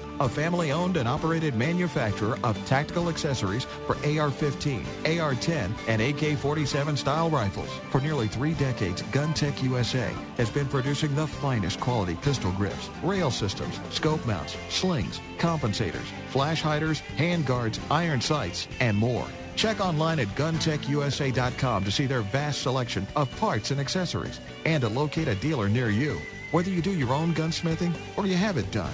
a family-owned and operated manufacturer of tactical accessories for A R fifteen, A R ten, and A K forty-seven style rifles. For nearly three decades, GunTec U S A has been producing the finest quality pistol grips, rail systems, scope mounts, slings, compensators, flash hiders, hand guards, iron sights, and more. Check online at gun tec u s a dot com to see their vast selection of parts and accessories and to locate a dealer near you. Whether you do your own gunsmithing or you have it done,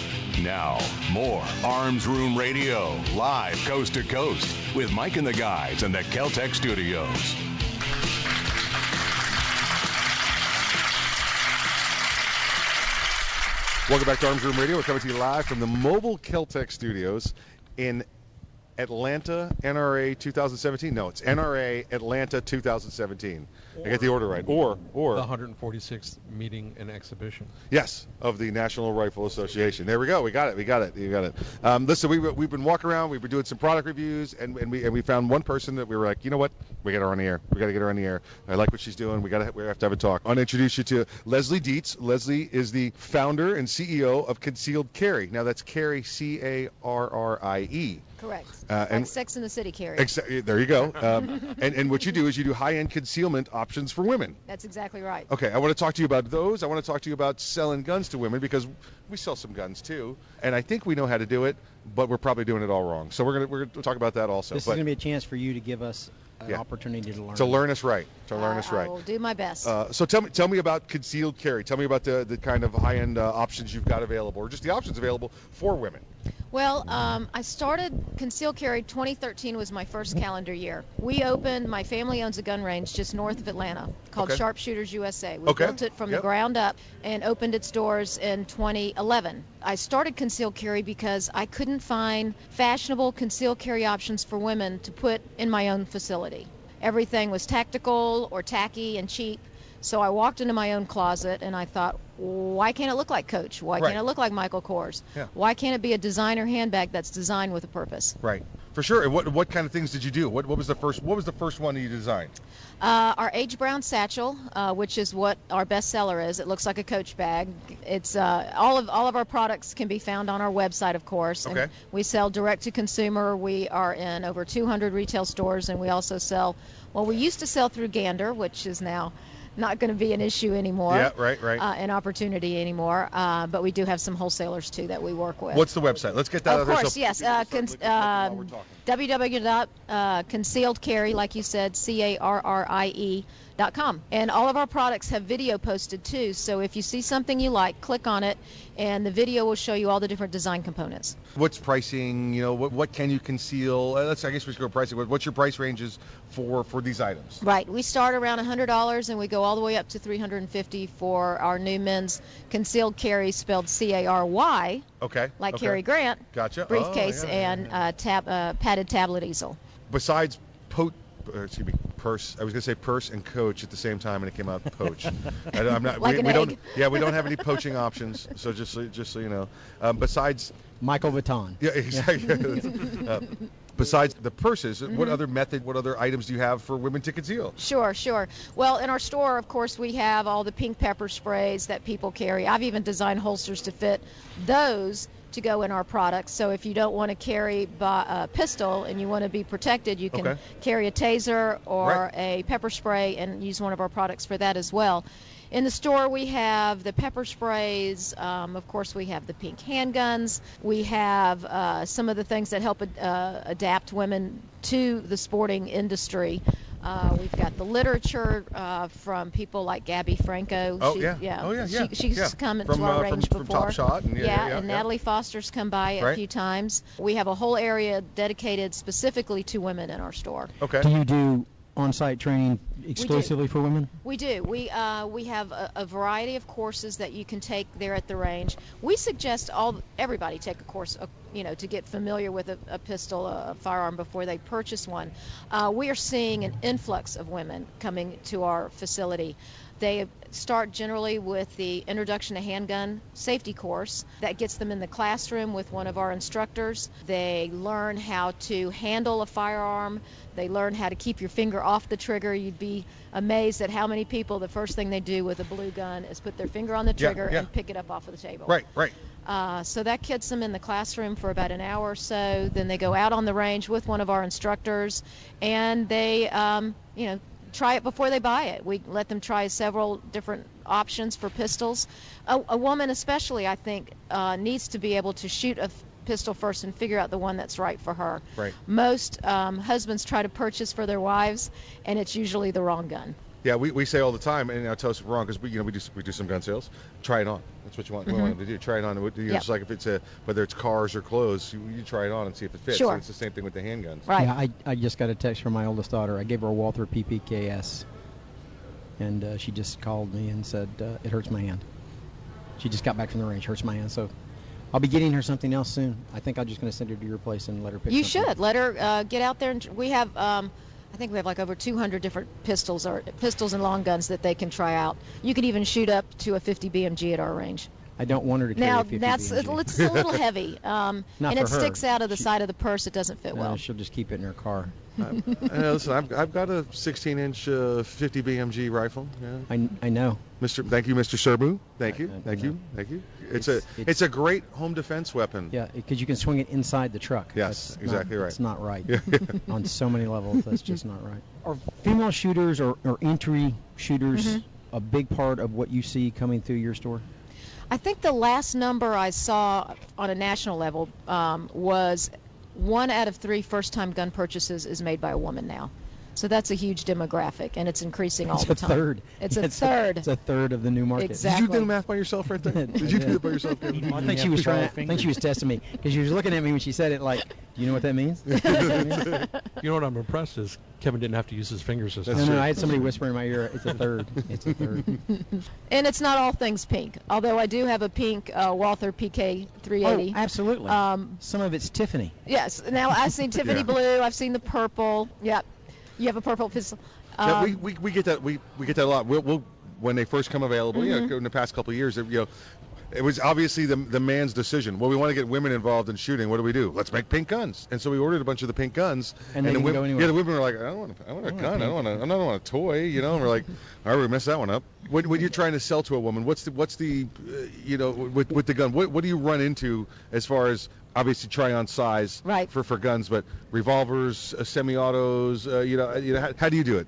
Now, more Arms Room Radio, live coast to coast, with Mike and the guys in the Kel-Tec Studios. Welcome back to Arms Room Radio. We're coming to you live from the mobile Kel-Tec Studios in Atlanta, N R A twenty seventeen. No, it's N R A Atlanta twenty seventeen. Or, I get the order right. Or, or the one hundred forty-sixth meeting and exhibition. Yes, of the National Rifle Association. There we go. We got it. We got it. You got it. Um, listen, we we've been walking around. We've been doing some product reviews, and, and we and we found one person that we were like, you know what? We got her on the air. We got to get her on the air. I like what she's doing. We got to we have to have a talk. I want to introduce you to Leslie Dietz. Leslie is the founder and C E O of Concealed Carrie. Now that's Carrie, C A R R I E. Correct. Uh, and like Sex in the City Carry. Ex- there you go. Um, and, and what you do is you do high-end concealment options for women. That's exactly right. Okay, I want to talk to you about those. I want to talk to you about selling guns to women, because we sell some guns too, and I think we know how to do it, but we're probably doing it all wrong. So we're going we're to talk about that also. This but, is going to be a chance for you to give us an yeah, opportunity to learn. To learn us right. To learn uh, us right. I will do my best. Uh, so tell me tell me about Concealed Carry. Tell me about the, the kind of high-end uh, options you've got available, or just the options available for women. Well, um, I started Concealed Carry twenty thirteen was my first calendar year. We opened, my family owns a gun range just north of Atlanta called okay. Sharpshooters U S A. We okay. built it from yep. the ground up and opened its doors in twenty eleven. I started Concealed Carry because I couldn't find fashionable Concealed Carry options for women to put in my own facility. Everything was tactical or tacky and cheap. So I walked into my own closet and I thought, why can't it look like Coach? Why right. can't it look like Michael Kors? Yeah. Why can't it be a designer handbag that's designed with a purpose? Right, for sure. And what what kind of things did you do? What what was the first what was the first one that you designed? Uh, our H. Brown satchel, uh, which is what our bestseller is. It looks like a Coach bag. It's uh, all of all of our products can be found on our website, of course. Okay. And we sell direct to consumer. We are in over two hundred retail stores, and we also sell. Well, we used to sell through Gander, which is now not going to be an issue anymore. Yeah, right, right. Uh, an opportunity anymore. Uh, but we do have some wholesalers, too, that we work with. What's the website? Let's get that out of there. Of course, yes. Uh, con- um, w w w dot concealed carry, like you said, C A R R I E dot com. And all of our products have video posted, too. So if you see something you like, click on it, and the video will show you all the different design components. What's pricing? You know, what, what can you conceal? Uh, let's, I guess we should go pricing. What's your price ranges for, for these items? Right. We start around one hundred dollars, and we go all the way up to three hundred fifty dollars for our new men's concealed carry, spelled C A R Y. Okay. Like okay. Cary Grant. Gotcha. Briefcase oh, yeah, yeah, and yeah. Uh, tab, uh, padded tablet easel. Besides pot... Excuse me, purse. I was gonna say purse and coach at the same time, and it came out poach. I, I'm not. like we, an we egg. don't. Yeah, we don't have any poaching options. So just, so, just so you know. Um, besides Michael Vuitton. Yeah, exactly. uh, besides the purses, mm-hmm. what other method, what other items do you have for women to conceal? Sure, sure. Well, in our store, of course, we have all the pink pepper sprays that people carry. I've even designed holsters to fit those to go in our products. So if you don't want to carry a pistol and you want to be protected, you can okay. carry a taser or right. a pepper spray and use one of our products for that as well. In the store, we have the pepper sprays. Um, of course, we have the pink handguns. We have uh, some of the things that help ad- uh, adapt women to the sporting industry. Uh, we've got the literature uh, from people like Gabby Franco. Oh, she, yeah. yeah. Oh, yeah, yeah. She, she's yeah. come into our uh, range from, before. From Top Shot. And yeah, yeah, yeah, and yeah. Natalie Foster's come by right. a few times. We have a whole area dedicated specifically to women in our store. Okay. Do you do on-site training exclusively for women? We do. We uh, we have a, a variety of courses that you can take there at the range. We suggest all everybody take a course, uh, you know, to get familiar with a, a pistol, a firearm before they purchase one. Uh, we are seeing an influx of women coming to our facility. They start generally with the Introduction to Handgun Safety course that gets them in the classroom with one of our instructors. They learn how to handle a firearm. They learn how to keep your finger off the trigger. You'd be amazed at how many people the first thing they do with a blue gun is put their finger on the trigger yeah, yeah. and pick it up off of the table. Right, right. Uh, so that gets them in the classroom for about an hour or so. Then they go out on the range with one of our instructors, and they, um, you know, try it before they buy it. We let them try several different options for pistols. A, a woman especially, I think, uh, needs to be able to shoot a f- pistol first and figure out the one that's right for her. Right. Most um, husbands try to purchase for their wives, and it's usually the wrong gun. Yeah, we, we say all the time, and I'll tell us if we're wrong, because we, you know, we do we do some gun sales. Try it on. That's what you want. Mm-hmm. We want them to do. Try it on. You know, yep. It's like if it's a whether it's cars or clothes, you, you try it on and see if it fits. Sure. And it's the same thing with the handguns. Right. Yeah, I I just got a text from my oldest daughter. I gave her a Walther P P K S, and uh, she just called me and said uh, it hurts my hand. She just got back from the range. Hurts my hand. So I'll be getting her something else soon. I think I'm just going to send her to your place and let her pick. You something. should let her uh, get out there and we have. Um, I think we have like over two hundred different pistols or pistols and long guns that they can try out. You can even shoot up to a fifty B M G at our range. I don't want her to carry now, a fifty B M G. Now, that's it's a little heavy, um, and it her. sticks out of the she, side of the purse. It doesn't fit no, well. She'll just keep it in her car. I, I know, listen, I've, I've got a sixteen-inch uh, fifty B M G rifle. Yeah. I, I know. Mister, thank you, Mister Serbu. Thank you, I, I, thank I you, thank you. It's, it's a it's, it's a great home defense weapon. Yeah, because you can swing it inside the truck. Yes, that's exactly not, right. That's not right. Yeah, yeah. On so many levels, that's just not right. Are female shooters or, or entry shooters mm-hmm. a big part of what you see coming through your store? I think the last number I saw on a national level um, was one out of three first-time gun purchases is made by a woman now. So that's a huge demographic, and it's increasing all it's the time. Third. It's a it's third. A, it's a third of the new market. Exactly. Did you do the math by yourself right there? Did you do it by yourself? I think she was trying. I think she was testing me because she was looking at me when she said it like, do you know what that means? You know what I'm impressed is Kevin didn't have to use his fingers. This no, no, no, I had somebody whisper in my ear, it's a third. It's a third. And it's not all things pink, although I do have a pink uh, Walther P K three eighty. Oh, absolutely. Um, Some of it's Tiffany. Yes. Now, I've seen Tiffany yeah. blue. I've seen the purple. Yep. You have a purple pistol. Um, yeah, we, we, we get that we, we get that a lot. We'll, we'll when they first come available. Mm-hmm. You know, in the past couple of years, you know, it was obviously the the man's decision. Well, we want to get women involved in shooting. What do we do? Let's make pink guns. And so we ordered a bunch of the pink guns. And, and then we, yeah, the women were like, I don't want, I want a I want gun. A I don't want a, I don't want a toy. You know, and we're like, all right, we messed that one up. When, when you're trying to sell to a woman, what's the what's the, uh, you know, with with the gun? What what do you run into as far as obviously try on size right. for, for guns, but revolvers, uh, semi-autos, uh, you know, you know how, how do you do it?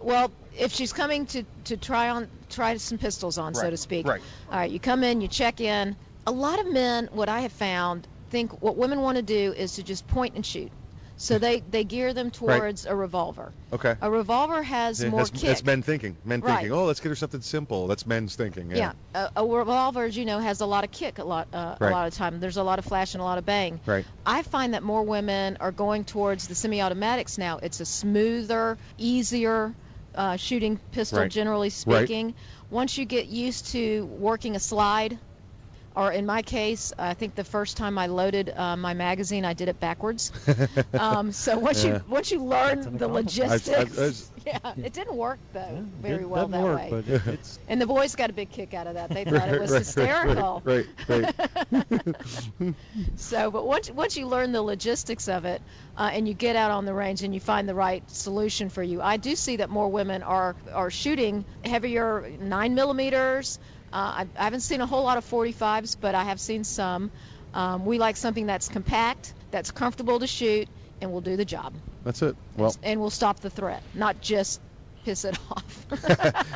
Well, if she's coming to, to try on try some pistols on, right, so to speak. Right. All right, you come in, you check in. A lot of men, what I have found, think what women want to do is to just point and shoot. So they, they gear them towards, right, a revolver. Okay. A revolver has yeah, more that's, kick. That's men thinking. Men right. thinking, oh, let's get her something simple. That's men's thinking. Yeah. yeah. A, a revolver, as you know, has a lot of kick a lot uh, right. a lot of time. There's a lot of flash and a lot of bang. Right. I find that more women are going towards the semi-automatics now. It's a smoother, easier uh, shooting pistol, right, generally speaking. Right. Once you get used to working a slide, or in my case, I think the first time I loaded uh, my magazine, I did it backwards. Um, so once yeah. you once you learn the logistics, I, I, I was, yeah, it didn't work though yeah, very well that work, way. But it, it's... And the boys got a big kick out of that. They thought right, it was right, hysterical. Right, right, right. So, but once once you learn the logistics of it, uh, and you get out on the range and you find the right solution for you, I do see that more women are are shooting heavier nine millimeters. Uh, I, I haven't seen a whole lot of forty-fives, but I have seen some. Um, we like something that's compact, that's comfortable to shoot, and will do the job. That's it. Well, and we'll stop the threat, not just piss it off.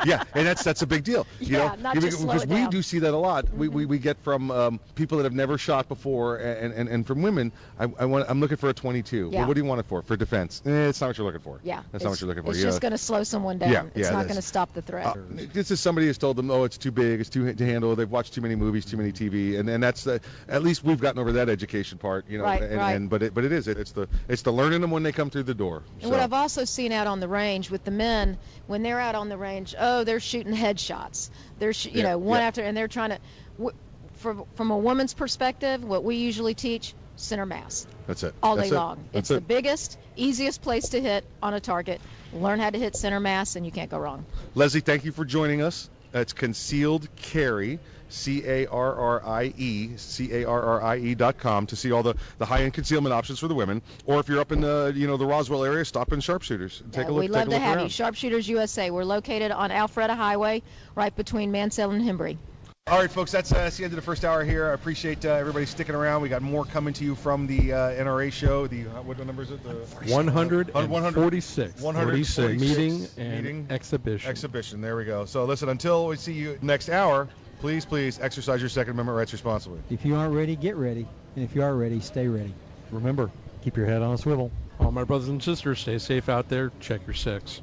Yeah, and that's that's a big deal. You yeah, know? not because, just slow because it down. We do see that a lot. Mm-hmm. We, we we get from um, people that have never shot before, and, and, and from women. I, I want. I'm looking for a twenty-two. Yeah. Well, what do you want it for? For defense? Eh, it's not what you're looking for. Yeah, that's not what you're looking for. It's you just going to slow someone down. Yeah, it's yeah, not going to stop the threat. Uh, this is somebody who's told them, oh, it's too big, it's too to handle. They've watched too many movies, too many T V, and and that's the. At least we've gotten over that education part, you know. Right, and, right. And, but it but it is it, it's the it's the learning them when they come through the door. And so. What I've also seen out on the range with the men. When they're out on the range, oh, they're shooting headshots. They're, sh- you yeah, know, one yeah. after, and they're trying to. W- from from a woman's perspective, what we usually teach, center mass. That's it. All That's day it. long. That's it's it. the biggest, easiest place to hit on a target. Learn how to hit center mass, and you can't go wrong. Leslie, thank you for joining us. That's Concealed Carrie, C A R R I E, C A R R I E dot com, to see all the, the high-end concealment options for the women. Or if you're up in the, you know, the Roswell area, stop in Sharpshooters. Take yeah, a look. We'd love to have around. you. Sharpshooters U S A. We're located on Alpharetta Highway, right between Mansell and Hembry. All right, folks, that's, uh, that's the end of the first hour here. I appreciate uh, everybody sticking around. We got more coming to you from the uh, N R A show. The uh, what number is it? The one forty-six. one forty-six. Meeting and Meeting. exhibition. Exhibition. There we go. So, listen, until we see you next hour, please, please exercise your Second Amendment rights responsibly. If you aren't ready, get ready. And if you are ready, stay ready. Remember, keep your head on a swivel. All my brothers and sisters, stay safe out there. Check your six.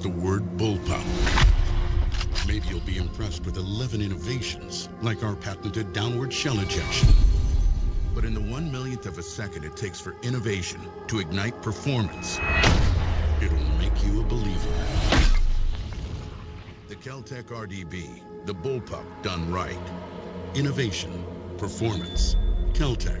The word bullpup. Maybe you'll be impressed with eleven innovations, like our patented downward shell ejection. But in the one millionth of a second it takes for innovation to ignite performance, it'll make you a believer. The Kel-Tec R D B, the bullpup done right. Innovation, performance, Kel-Tec.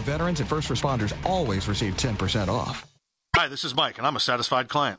Veterans and first responders always receive ten percent off. Hi, this is Mike, and I'm a satisfied client.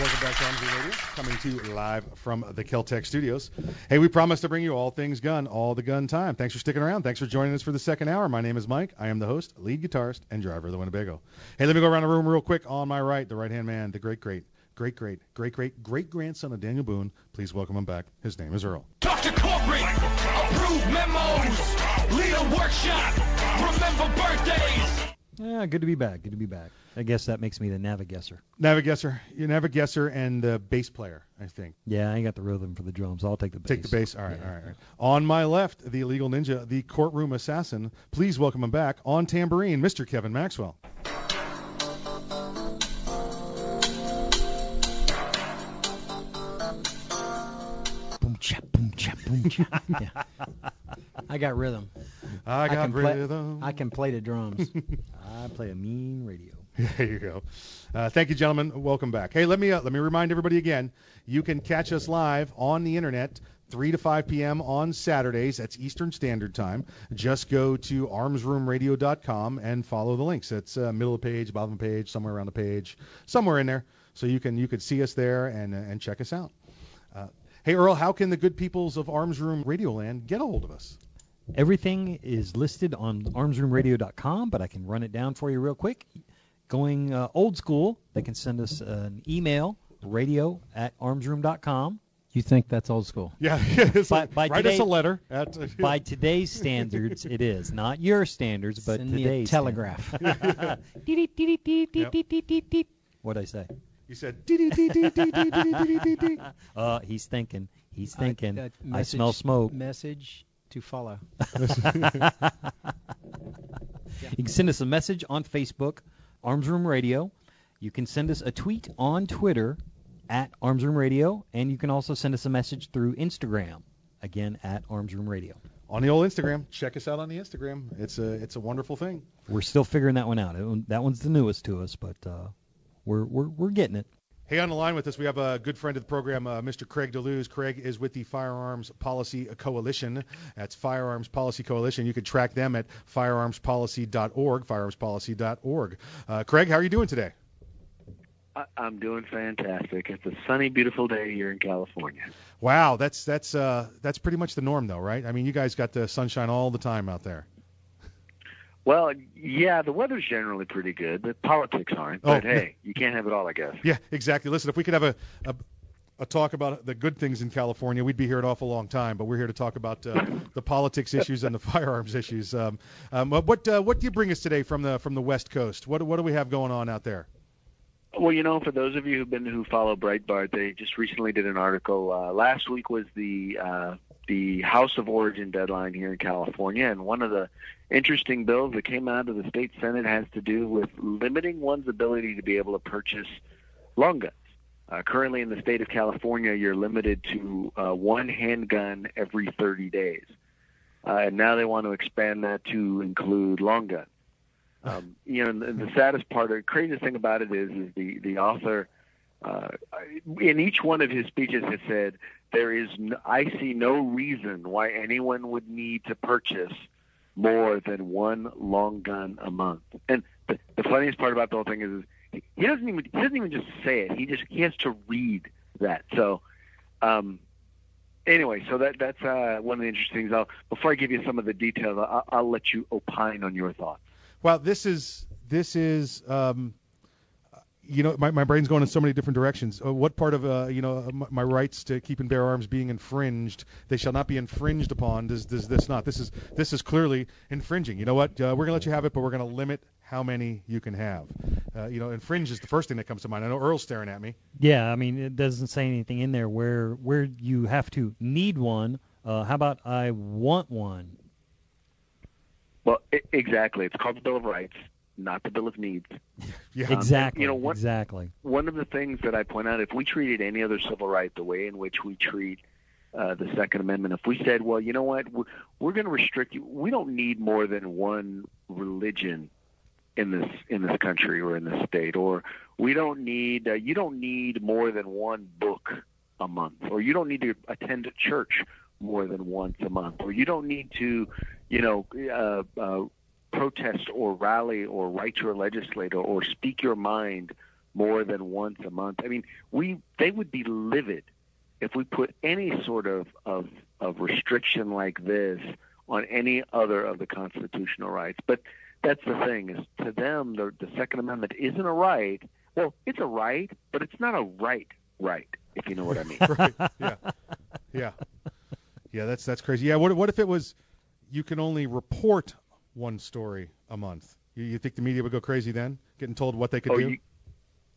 Welcome back to Arms Room Radio, coming to you live from the Kel-Tec studios. Hey, we promised to bring you all things gun, all the gun time. Thanks for sticking around. Thanks for joining us for the second hour. My name is Mike. I am the host, lead guitarist, and driver of the Winnebago. Hey, let me go around the room real quick. On my right, the right-hand man, the great, great, great, great, great, great, great grandson of Daniel Boone. Please welcome him back. His name is Earl. Talk to corporate. Approve memos. Lead a workshop. Remember birthdays. Yeah, good to be back. Good to be back. I guess that makes me the Navigesser. Navigesser. You're Navigesser and the bass player, I think. Yeah, I ain't got the rhythm for the drums. I'll take the bass. Take the bass. All right, yeah. all right, all right. On my left, the illegal ninja, the courtroom assassin. Please welcome him back. On tambourine, Mister Kevin Maxwell. Boom, chap, boom, chap, boom, chap. Yeah. I got rhythm. I got I rhythm. Play, I can play the drums. I play a mean radio. There you go. Uh, thank you, gentlemen. Welcome back. Hey, let me uh, let me remind everybody again. You can catch us live on the internet three to five p.m. on Saturdays. That's Eastern Standard Time. Just go to arms room radio dot com and follow the links. It's uh, middle of the page, bottom of the page, somewhere around the page, somewhere in there. So you can you could see us there and uh, and check us out. Uh, hey, Earl, how can the good peoples of Arms Room Radio Land get a hold of us? Everything is listed on arms room radio dot com, but I can run it down for you real quick. Going uh, old school, they can send us an email, radio at arms room dot com. You think that's old school? Yeah. by, by write today, us a letter. At, uh, by today's standards, it is. Not your standards, but send today's. Send me a telegraph. What'd I say? You said, dee dee dee dee dee dee dee dee. Uh, he's thinking. He's thinking. Uh, message, I smell smoke. Message to follow. Yeah. You can send us a message on Facebook, Arms Room Radio. You can send us a tweet on Twitter at Arms Room Radio, and you can also send us a message through Instagram, again at Arms Room Radio. On the old Instagram, check us out on the Instagram. It's a it's a wonderful thing. We're still figuring that one out. It, that one's the newest to us, but uh, we're we're we're getting it. Hey, on the line with us, we have a good friend of the program, uh, Mister Craig DeLuz. Craig is with the Firearms Policy Coalition. That's Firearms Policy Coalition. You can track them at firearms policy dot org, firearms policy dot org. Uh, Craig, how are you doing today? I- I'm doing fantastic. It's a sunny, beautiful day here in California. Wow, that's that's uh, that's pretty much the norm, though, right? I mean, you guys got the sunshine all the time out there. Well, yeah, the weather's generally pretty good. The politics aren't, but oh, hey, yeah. You can't have it all, I guess. Yeah, exactly. Listen, if we could have a, a a talk about the good things in California, we'd be here an awful long time. But we're here to talk about uh, the politics issues and the firearms issues. Um, um, what uh, what do you bring us today from the from the West Coast? What what do we have going on out there? Well, you know, for those of you who've been who follow Breitbart, they just recently did an article. Uh, last week was the uh, the House of Origin deadline here in California, and one of the interesting bills that came out of the state Senate has to do with limiting one's ability to be able to purchase long guns. Uh, currently in the state of California, you're limited to uh, one handgun every thirty days. Uh, and now they want to expand that to include long guns. Um, you know, and the, and the saddest part, or the craziest thing about it is, is the, the author, uh, in each one of his speeches has said, there is no, I see no reason why anyone would need to purchase more than one long gun a month. And the, the funniest part about the whole thing is, is he doesn't even he doesn't even just say it. He just he has to read that. So um, anyway, so that that's uh, one of the interesting things. I'll, before I give you some of the details, I'll, I'll let you opine on your thoughts. Well, this is this is um, you know my my brain's going in so many different directions. Uh, what part of uh, you know my, my rights to keep and bear arms being infringed? They shall not be infringed upon. Does does this not? This is this is clearly infringing. You know what? Uh, we're gonna let you have it, but we're gonna limit how many you can have. Uh, you know, infringe is the first thing that comes to mind. I know Earl's staring at me. Yeah, I mean it doesn't say anything in there where where you have to need one. Uh, how about I want one? Well, it, exactly. It's called the Bill of Rights. not the Bill of Needs. Yeah, exactly. Um, and, you know, one, exactly. One of the things that I point out, if we treated any other civil right the way in which we treat uh, the Second Amendment, if we said, well, you know what, we're, we're going to restrict you. We don't need more than one religion in this in this country or in this state, or we don't need uh, you don't need more than one book a month, or you don't need to attend a church more than once a month, or you don't need to, you know, uh, uh, protest or rally or write to a legislator or speak your mind more than once a month. I mean, we they would be livid if we put any sort of, of, of restriction like this on any other of the constitutional rights. But that's the thing, is to them, the, the Second Amendment isn't a right. Well, it's a right, but it's not a right right, if you know what I mean. Right. Yeah. Yeah. Yeah, that's that's crazy. Yeah, what what if it was you can only report one story a month? You, you think the media would go crazy then, getting told what they could oh, do? You,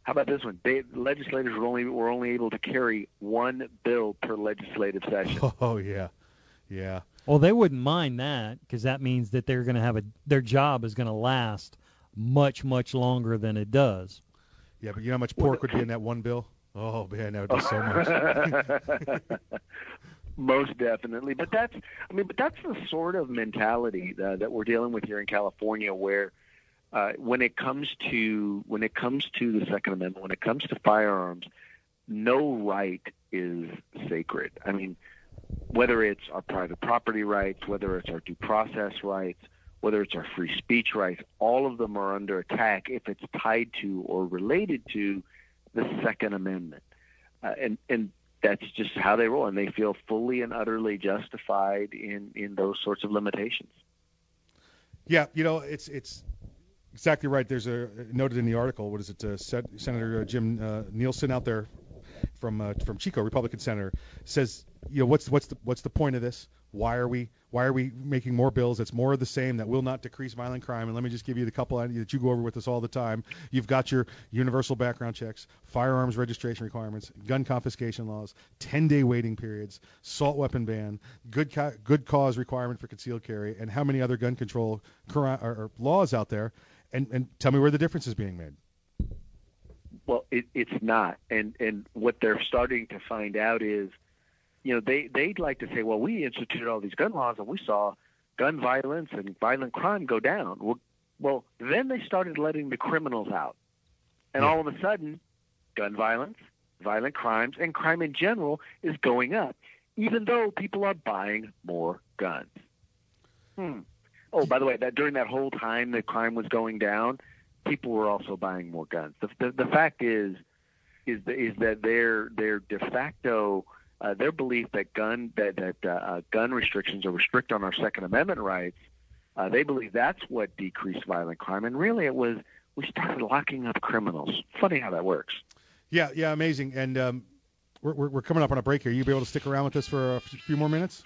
how about this one? They, the legislators were only were only able to carry one bill per legislative session. Oh, yeah. Yeah. Well, they wouldn't mind that, because that means that they're going to have a their job is going to last much, much longer than it does. Yeah, but you know how much pork would be in that one bill? Oh, man, that would be so much. Most definitely. But that's, I mean, but that's the sort of mentality uh, that we're dealing with here in California, where uh, when it comes to when it comes to the Second Amendment, when it comes to firearms, no right is sacred. I mean, whether it's our private property rights, whether it's our due process rights, whether it's our free speech rights, all of them are under attack if it's tied to or related to the Second Amendment. Uh, and and that's just how they roll, and they feel fully and utterly justified in, in those sorts of limitations. Yeah, you know, it's it's exactly right. There's a noted in the article, what is it, uh, Senator Jim uh, Nielsen out there from uh, from Chico, Republican senator, says, you know, what's what's the what's the point of this? Why are we why are we making more bills? It's more of the same that will not decrease violent crime. And let me just give you the couple that you go over with us all the time. You've got your universal background checks, firearms registration requirements, gun confiscation laws, ten-day waiting periods, assault weapon ban, good ca- good cause requirement for concealed carry, and how many other gun control cor- or, or laws out there? And and tell me where the difference is being made. Well, it, it's not, and and what they're starting to find out is, you know, they, they'd like to say, well, we instituted all these gun laws and we saw gun violence and violent crime go down. Well, well then they started letting the criminals out. And yeah. all of a sudden, gun violence, violent crimes, and crime in general is going up, even though people are buying more guns. Hmm. Oh, by the way, that during that whole time the crime was going down, people were also buying more guns. The, the, the fact is, is, is that their, their de facto... Uh, their belief that gun that, that uh, gun restrictions or restrict on our Second Amendment rights, uh, they believe that's what decreased violent crime. And really it was we started locking up criminals. Funny how that works. Yeah, yeah, amazing. And um, we're, we're, we're coming up on a break here. You'll be able to stick around with us for a few more minutes?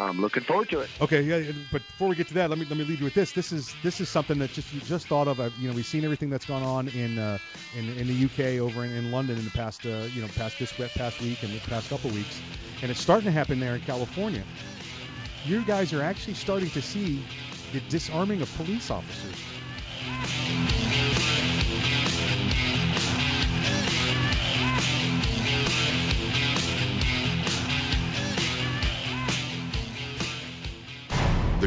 I'm looking forward to it. Okay, yeah, but before we get to that, let me let me leave you with this. This is this is something that just you just thought of. You know, we've seen everything that's gone on in uh, in, in the U K over in, in London in the past uh, you know past this past week and the past couple weeks, and it's starting to happen there in California. You guys are actually starting to see the disarming of police officers. The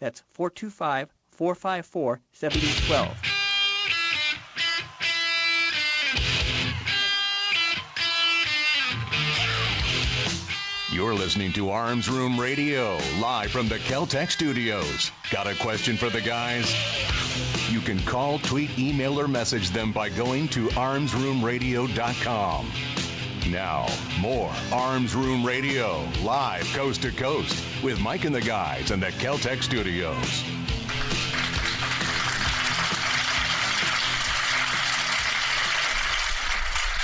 That's four two five, four five four, seven zero one two. You're listening to Arms Room Radio, live from the Kel-Tec Studios. Got a question for the guys? You can call, tweet, email, or message them by going to arms room radio dot com. Now, more Arms Room Radio, live coast to coast, with Mike and the guys in the Kel-Tec Studios.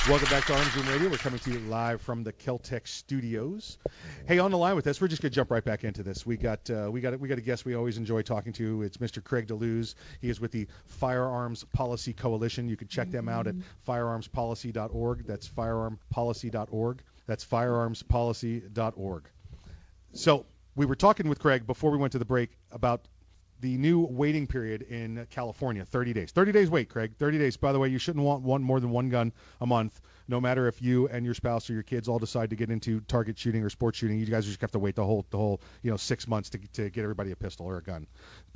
Welcome back to Arms Room Radio. We're coming to you live from the Kel-Tec Studios. Hey, on the line with us, we're just going to jump right back into this. We got uh, we got we got a guest we always enjoy talking to. It's Mister Craig DeLuz. He is with the Firearms Policy Coalition. You can check them out at firearms policy dot org. That's firearm policy dot org. That's firearms policy dot org. So we were talking with Craig before we went to the break about the new waiting period in California, thirty days. thirty days wait, Craig, thirty days. By the way, you shouldn't want one more than one gun a month, no matter if you and your spouse or your kids all decide to get into target shooting or sports shooting. You guys just have to wait the whole, the whole, you know, six months to, to get everybody a pistol or a gun.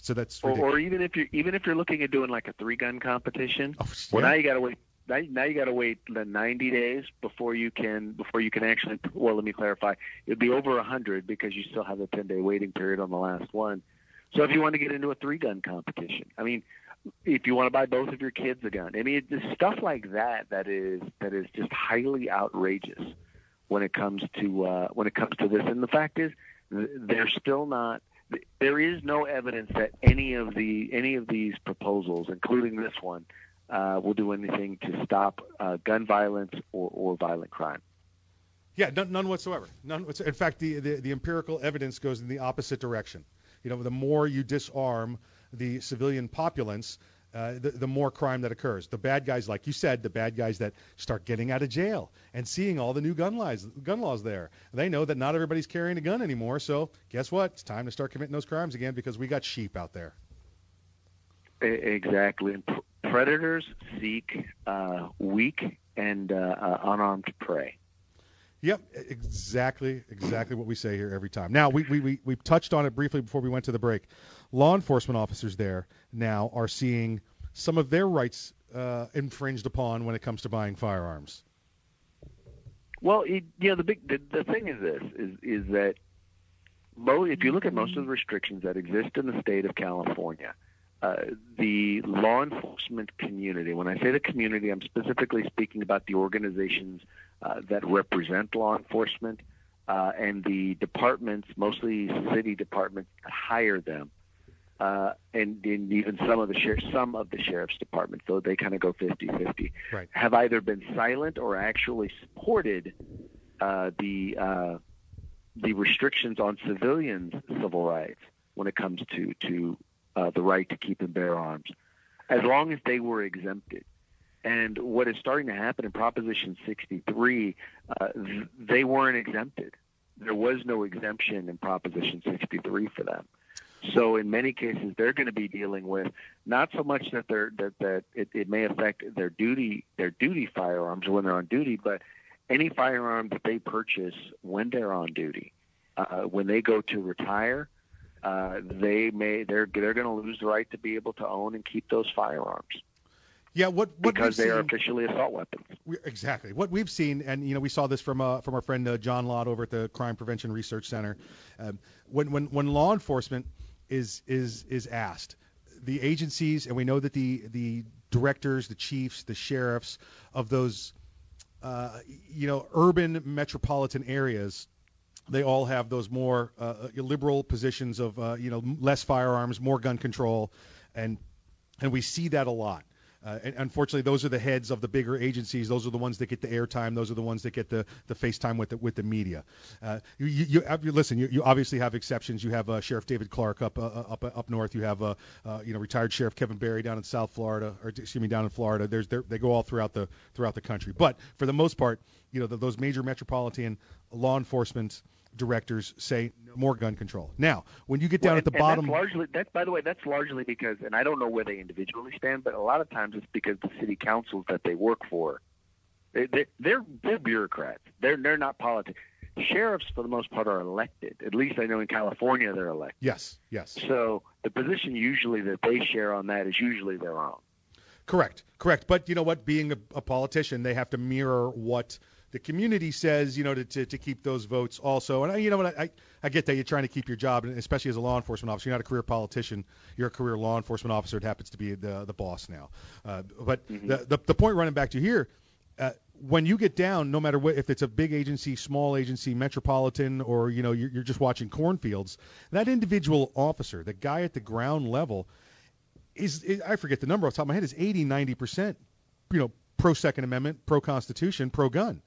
So that's or, or even if you're even if you're looking at doing like a three-gun competition, oh, yeah. Well, now you got to wait. Now you got to wait the ninety days before you can before you can actually. Well, let me clarify. It'd be over one hundred because you still have a ten-day waiting period on the last one. So if you want to get into a three-gun competition, I mean, if you want to buy both of your kids a gun, I mean, it's stuff like that that is that is just highly outrageous when it comes to uh, when it comes to this. And the fact is, they're still not. There is no evidence that any of the any of these proposals, including this one, uh, will do anything to stop uh, gun violence or, or violent crime. Yeah, none, none whatsoever. None. In fact, the, the the empirical evidence goes in the opposite direction. You know, the more you disarm the civilian populace, uh, the, the more crime that occurs. The bad guys, like you said, the bad guys that start getting out of jail and seeing all the new gun laws, gun laws there. They know that not everybody's carrying a gun anymore, so guess what? It's time to start committing those crimes again because we got sheep out there. Exactly. And pr- predators seek uh, weak and uh, uh, unarmed prey. Yep, exactly, exactly what we say here every time. Now, we, we, we, we touched on it briefly before we went to the break. Law enforcement officers there now are seeing some of their rights uh, infringed upon when it comes to buying firearms. Well, it, you know, the big the, the thing is this, is, is that mo- if you look at most of the restrictions that exist in the state of California, uh, the law enforcement community, when I say the community, I'm specifically speaking about the organizations Uh, that represent law enforcement uh, and the departments, mostly city departments, that hire them, uh, and, and even some of the sher- some of the sheriff's departments, though they kind of go fifty-fifty, right, have either been silent or actually supported uh, the uh, the restrictions on civilians' civil rights when it comes to to uh, the right to keep and bear arms, as long as they were exempted. And what is starting to happen in Proposition sixty-three, uh, they weren't exempted. There was no exemption in Proposition sixty-three for them. So in many cases, they're going to be dealing with not so much that they're that that it, it may affect their duty their duty firearms when they're on duty, but any firearm that they purchase when they're on duty, uh, when they go to retire, uh, they may they're they're going to lose the right to be able to own and keep those firearms. Yeah, what, what because they seen, are officially assault weapons. We, exactly. What we've seen, and you know, we saw this from uh, from our friend uh, John Lott over at the Crime Prevention Research Center. Um, when when when law enforcement is is is asked, the agencies, and we know that the the directors, the chiefs, the sheriffs of those, uh, you know, urban metropolitan areas, they all have those more uh, liberal positions of uh, you know, less firearms, more gun control, and and we see that a lot. Uh, and unfortunately, those are the heads of the bigger agencies. Those are the ones that get the airtime. Those are the ones that get the, the face time with the, with the media. Uh, you, you, you listen. You, you obviously have exceptions. You have uh, Sheriff David Clark up uh, up up north. You have uh, uh, you know, retired Sheriff Kevin Barry down in South Florida, or excuse me, down in Florida. There's they go all throughout the throughout the country. But for the most part, you know, the, those major metropolitan law enforcement directors say more gun control. Now, when you get down well, and, at the bottom, that's largely that's by the way, that's largely because, and I don't know where they individually stand, but a lot of times it's because the city councils that they work for, they, they, they're they're bureaucrats. They're they're not politics. Sheriffs, for the most part, are elected. At least I know in California they're elected. Yes, yes. So the position usually that they share on that is usually their own. Correct, correct. But you know what? Being a, a politician, they have to mirror what the community says, you know, to, to, to keep those votes also. And, I, you know, what I, I get that you're trying to keep your job, and especially as a law enforcement officer. You're not a career politician. You're a career law enforcement officer. It happens to be the the boss now. Uh, but mm-hmm. the, the the point running back to here, uh, when you get down, no matter what, if it's a big agency, small agency, metropolitan, or, you know, you're, you're just watching cornfields, that individual officer, the guy at the ground level, is, is I forget the number off the top of my head, is eighty, ninety percent, you know, pro-Second Amendment, pro-Constitution, pro-gun.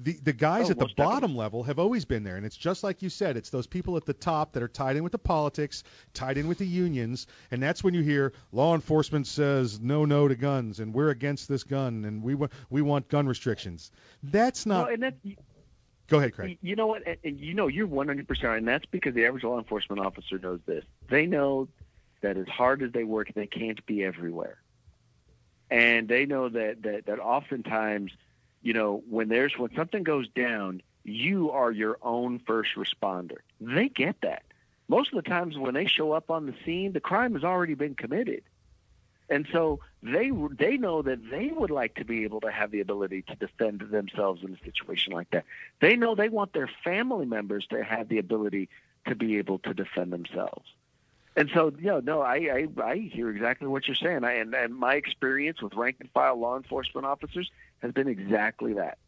The the guys oh, at the bottom definitely. level have always been there, and it's just like you said. It's those people at the top that are tied in with the politics, tied in with the unions, and that's when you hear law enforcement says no, no to guns, and we're against this gun, and we want we want gun restrictions. That's not. Well, and that's, go ahead, Craig. You know what? And you know you're one hundred percent, and that's because the average law enforcement officer knows this. They know that as hard as they work, they can't be everywhere, and they know that that that oftentimes, you know, when there's when something goes down, you are your own first responder. They get that. Most of the times when they show up on the scene, the crime has already been committed. And so they they know that they would like to be able to have the ability to defend themselves in a situation like that. They know they want their family members to have the ability to be able to defend themselves. And so, you know, no, I, I, I hear exactly what you're saying. I, and, and my experience with rank-and-file law enforcement officers has been exactly that.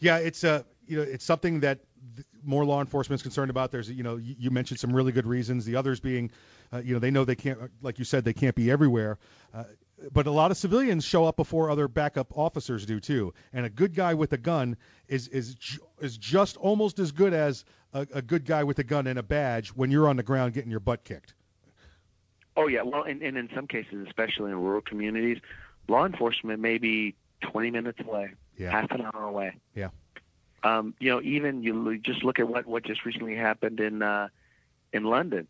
Yeah, it's a uh, you know, it's something that th- more law enforcement is concerned about. There's, you know, you, you mentioned some really good reasons. The others being, uh, you know, they know they can't, like you said, they can't be everywhere. Uh, but a lot of civilians show up before other backup officers do too. And a good guy with a gun is is ju- is just almost as good as a, a good guy with a gun and a badge when you're on the ground getting your butt kicked. Oh, yeah. Well, and, and in some cases, especially in rural communities, law enforcement may be twenty minutes away, yeah. half an hour away. Yeah. Um, you know, even you just look at what, what just recently happened in uh, in London.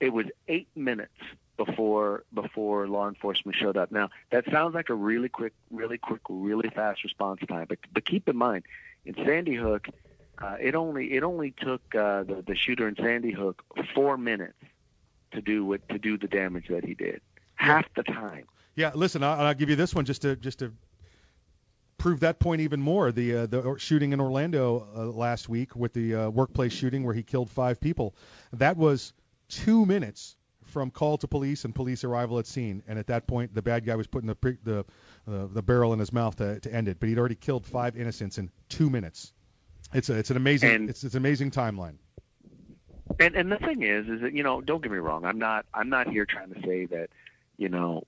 It was eight minutes before before law enforcement showed up. Now, that sounds like a really quick, really quick, really fast response time. But, but keep in mind, in Sandy Hook, uh, it only it only took uh, the, the shooter in Sandy Hook four minutes to do what to do the damage that he did. Half the time. Yeah, listen, I'll, I'll give you this one just to just to prove that point even more. The uh, the shooting in Orlando uh, last week with the uh, workplace shooting where he killed five people. That was two minutes from call to police and police arrival at scene, and at that point the bad guy was putting the pre- the uh, the barrel in his mouth to, to end it, but he'd already killed five innocents in two minutes. It's a, it's an amazing and, it's it's an amazing timeline. And and the thing is, is that, you know, don't get me wrong, I'm not I'm not here trying to say that, you know,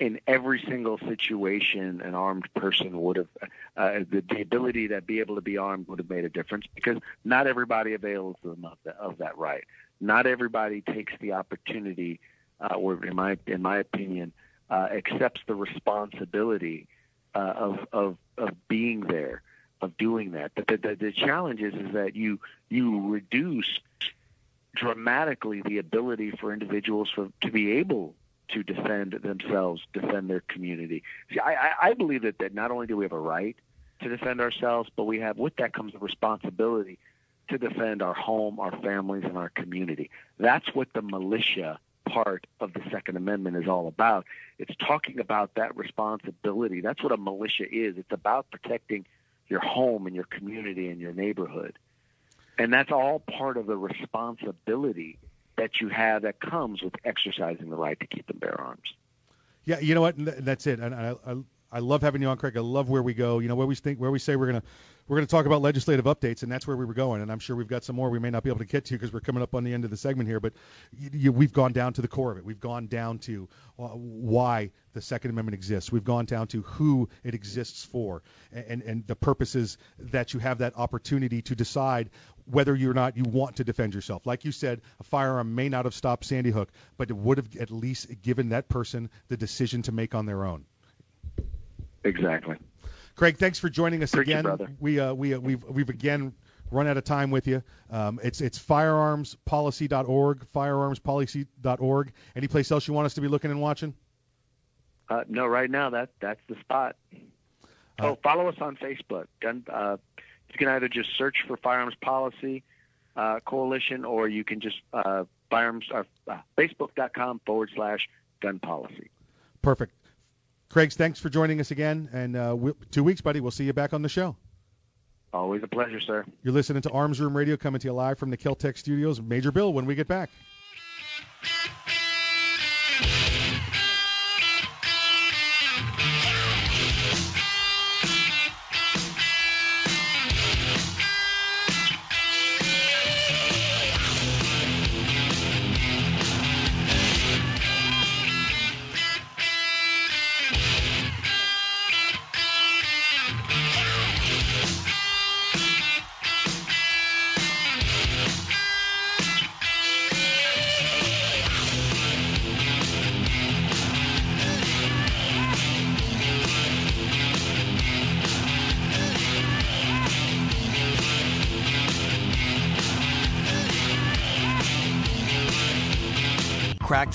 in every single situation an armed person would have uh, the, the ability to be able to be armed would have made a difference, because not everybody avails them of, the, of that right. Not everybody takes the opportunity, uh, or in my in my opinion, uh, accepts the responsibility uh, of of of being there, of doing that. But the, the, the challenge is, is that you you reduce dramatically the ability for individuals for, to be able to defend themselves, defend their community. See, I, I believe that, that not only do we have a right to defend ourselves, but we have with that comes a responsibility to defend our home, our families, and our community. That's what the militia part of the Second Amendment is all about. It's talking about that responsibility. That's what a militia is. It's about protecting your home and your community and your neighborhood. And that's all part of the responsibility that you have that comes with exercising the right to keep and bear arms. Yeah, you know what? That's it. And I, I, I love having you on, Craig. I love where we go. You know, where we think, where we say we're gonna, we're gonna talk about legislative updates, and that's where we were going. And I'm sure we've got some more we may not be able to get to because we're coming up on the end of the segment here. But you, you, we've gone down to the core of it. We've gone down to uh, why the Second Amendment exists. We've gone down to who it exists for, and and the purposes that you have that opportunity to decide whether or not you want to defend yourself. Like you said, a firearm may not have stopped Sandy Hook, but it would have at least given that person the decision to make on their own. Exactly. Craig, thanks for joining us Preach again. Brother. We uh, we uh, we've we've again run out of time with you. Um, it's it's firearms policy dot org, firearms policy dot org. Any place else you want us to be looking and watching? Uh, no, right now that that's the spot. Uh, oh, follow us on Facebook. Gun, uh, you can either just search for Firearms Policy uh, Coalition, or you can just uh, firearms uh, facebook dot com forward slash gun policy. Perfect. Craig, thanks for joining us again, and uh, we, two weeks, buddy. We'll see you back on the show. Always a pleasure, sir. You're listening to Arms Room Radio, coming to you live from the Kel-Tec Studios. Major Bill, when we get back. Cracked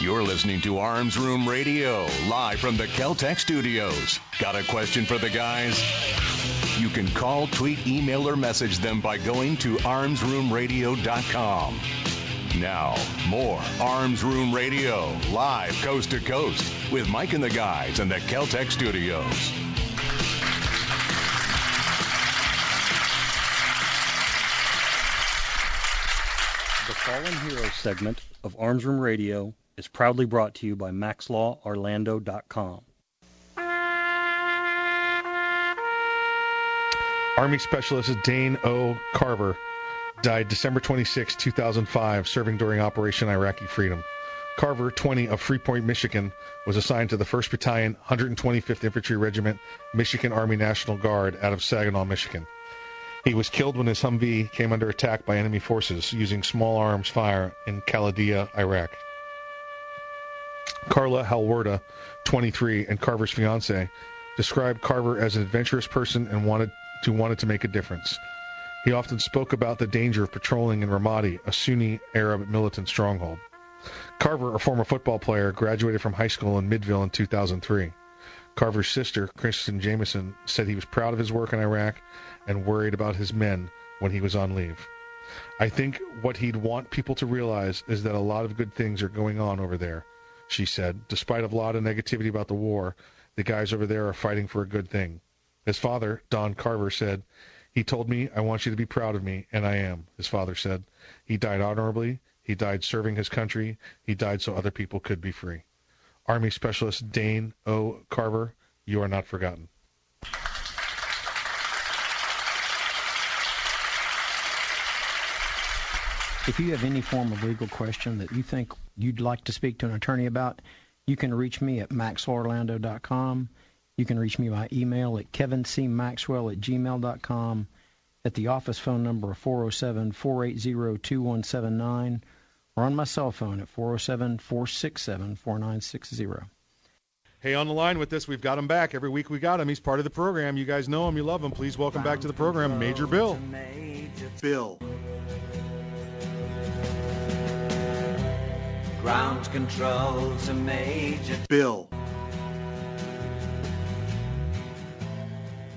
You're listening to Arms Room Radio, live from the Kel-Tec studios. Got a question for the guys? You can call, tweet, email, or message them by going to arms room radio dot com. Now, more Arms Room Radio, live coast to coast, with Mike and the guys in the Kel-Tec studios. The Fallen Heroes segment of Arms Room Radio is proudly brought to you by max law orlando dot com. Army Specialist Dane O. Carver died December twenty-sixth, two thousand five, serving during Operation Iraqi Freedom. Carver, twenty, of Freeport, Michigan, was assigned to the first Battalion, one hundred twenty-fifth Infantry Regiment, Michigan Army National Guard, out of Saginaw, Michigan. He was killed when his Humvee came under attack by enemy forces using small arms fire in Qalidia, Iraq. Carla Halwerda, twenty-three, and Carver's fiancée, described Carver as an adventurous person and wanted to wanted to make a difference. He often spoke about the danger of patrolling in Ramadi, a Sunni Arab militant stronghold. Carver, a former football player, graduated from high school in Midville in two thousand three. Carver's sister, Kristen Jameson, said he was proud of his work in Iraq and worried about his men when he was on leave. I think what he'd want people to realize is that a lot of good things are going on over there, she said. Despite a lot of negativity about the war, the guys over there are fighting for a good thing. His father, Don Carver, said, he told me, I want you to be proud of me, and I am, his father said. He died honorably. He died serving his country. He died so other people could be free. Army Specialist Dane O. Carver, you are not forgotten. If you have any form of legal question that you think you'd like to speak to an attorney about, you can reach me at max orlando dot com. You can reach me by email at kevin c maxwell at gmail dot com, at the office phone number of four oh seven, four eight zero, two one seven nine, or on my cell phone at four oh seven, four six seven, four nine six zero. Hey, on the line with us, we've got him back. Every week we got him. He's part of the program. You guys know him. You love him. Please welcome back to the program, Major Bill. Major Bill. Ground control to Major Bill.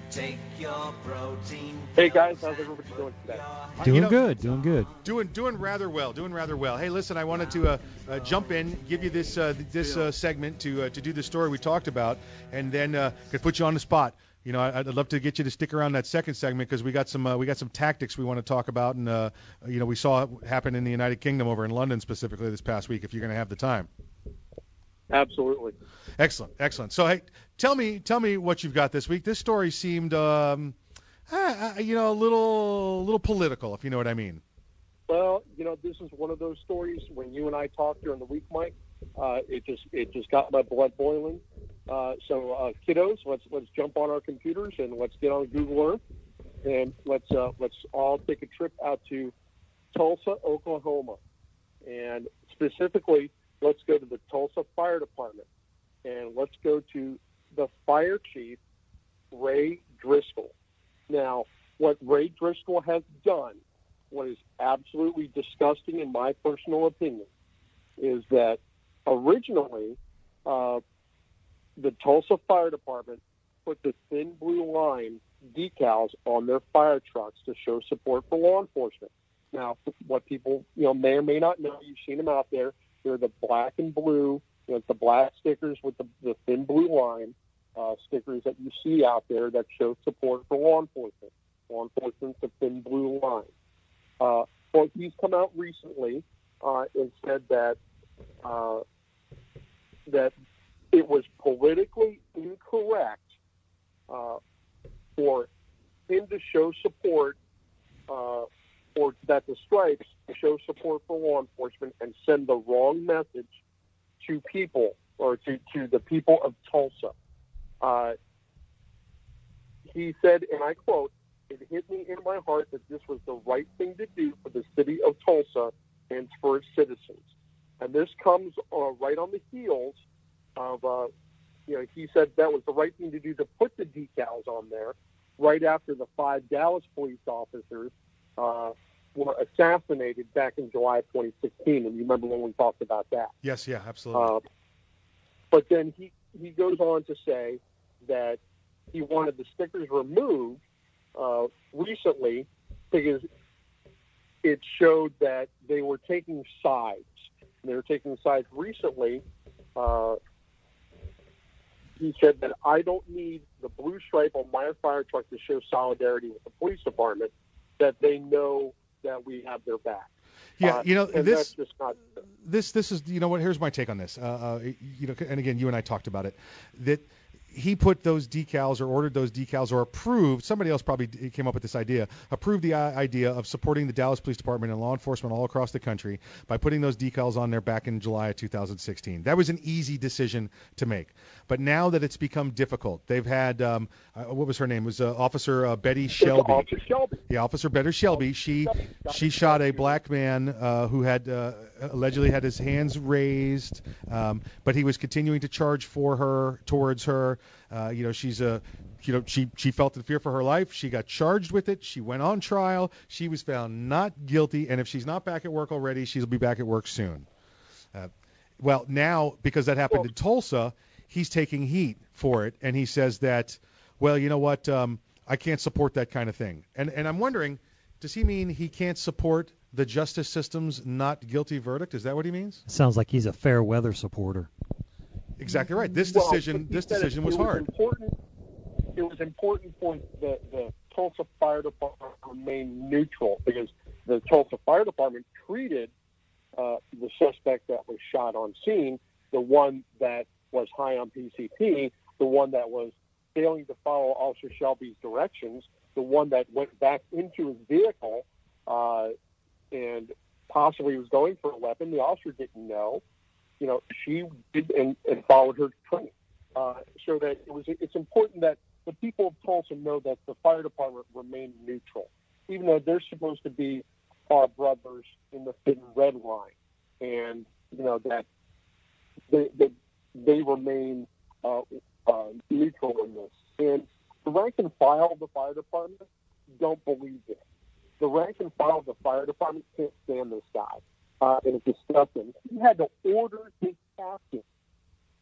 Take your protein. Hey guys, how's everybody doing today? Doing you know, good, doing good. Doing doing rather well, doing rather well. Hey, listen, I wanted to uh, uh, jump in, give you this uh, this uh, segment to uh, to do the story we talked about, and then uh, could put you on the spot. You know, I'd love to get you to stick around that second segment because we got some uh, we got some tactics we want to talk about, and uh, you know, we saw it happen in the United Kingdom over in London specifically this past week. If you're going to have the time. Absolutely. Excellent, excellent. So hey, tell me, tell me what you've got this week. This story seemed, um, uh, you know, a little, a little political, if you know what I mean. Well, you know, this is one of those stories when you and I talked during the week, Mike. Uh, it just, it just got my blood boiling. Uh, so, uh, kiddos, let's let's jump on our computers and let's get on Google Earth, and let's uh, let's all take a trip out to Tulsa, Oklahoma, and specifically, let's go to the Tulsa Fire Department, and let's go to the Fire Chief, Ray Driscoll. Now, what Ray Driscoll has done, what is absolutely disgusting in my personal opinion, is that originally, uh, the Tulsa Fire Department put the thin blue line decals on their fire trucks to show support for law enforcement. Now, what people you know may or may not know, you've seen them out there. They're the black and blue, you know, it's the black stickers with the, the thin blue line uh, stickers that you see out there that show support for law enforcement. Law enforcement's a thin blue line. Uh, well, he's come out recently uh, and said that uh, that it was politically incorrect uh, for him to show support uh, or that the stripes show support for law enforcement and send the wrong message to people or to, to the people of Tulsa. Uh, he said, and I quote, "It hit me in my heart that this was the right thing to do for the city of Tulsa and for its citizens." And this comes uh, right on the heels of, uh, you know, he said that was the right thing to do to put the decals on there right after the five Dallas police officers uh, were assassinated back in July of twenty sixteen. And you remember when we talked about that? Yes, yeah, absolutely. Uh, but then he, he goes on to say that he wanted the stickers removed Uh, recently, because it showed that they were taking sides. They were taking sides recently. Uh, he said that I don't need the blue stripe on my fire truck to show solidarity with the police department, that they know that we have their back. Yeah, uh, you know, and this, that's just not... this, this is, you know what, here's my take on this. Uh, uh, you know, and again, you and I talked about it, that he put those decals or ordered those decals or approved, somebody else probably came up with this idea, approved the idea of supporting the Dallas Police Department and law enforcement all across the country by putting those decals on there back in July of two thousand sixteen. That was an easy decision to make. But now that it's become difficult, they've had, um, uh, what was her name? It was uh, Officer uh, Betty Shelby. Officer Shelby. Yeah, Officer Betty Shelby. She she shot a black man uh, who had uh, allegedly had his hands raised, um, but he was continuing to charge for her, towards her. Uh, you know, she's a, you know, she, she felt the fear for her life. She got charged with it. She went on trial. She was found not guilty. And if she's not back at work already, she'll be back at work soon. Uh, well, now, because that happened in Tulsa, he's taking heat for it. And he says that, well, you know what, um, I can't support that kind of thing. And, and I'm wondering, does he mean he can't support the justice system's not guilty verdict? Is that what he means? Sounds like he's a fair weather supporter. Exactly right. This decision, well, this decision was, was hard. Important, it was important for the, the Tulsa Fire Department to remain neutral because the Tulsa Fire Department treated uh, the suspect that was shot on scene, the one that was high on P C P, the one that was failing to follow Officer Shelby's directions, the one that went back into his vehicle uh, and possibly was going for a weapon. The officer didn't know. You know, she did and, and followed her training. Uh, so that it was, it's important that the people of Tulsa know that the fire department remained neutral, even though they're supposed to be our brothers in the thin red line. And, you know, that they they, they remain uh, uh, neutral in this. And the rank and file of the fire department don't believe this. The rank and file of the fire department can't stand this guy. Uh, and it discussed him. He had to order his captain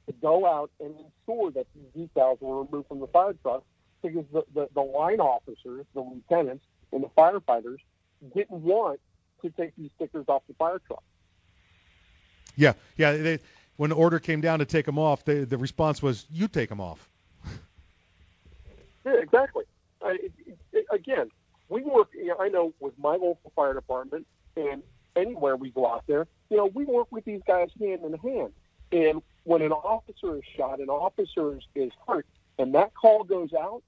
to go out and ensure that these decals were removed from the fire truck because the, the, the line officers, the lieutenants, and the firefighters didn't want to take these stickers off the fire truck. Yeah, yeah. They, when the order came down to take them off, they, the response was, "You take them off." Yeah, exactly. I, it, it, again, we work. You know, I know with my local fire department and anywhere we go out there, you know, we work with these guys hand in hand. And when an officer is shot, an officer is, is hurt, and that call goes out,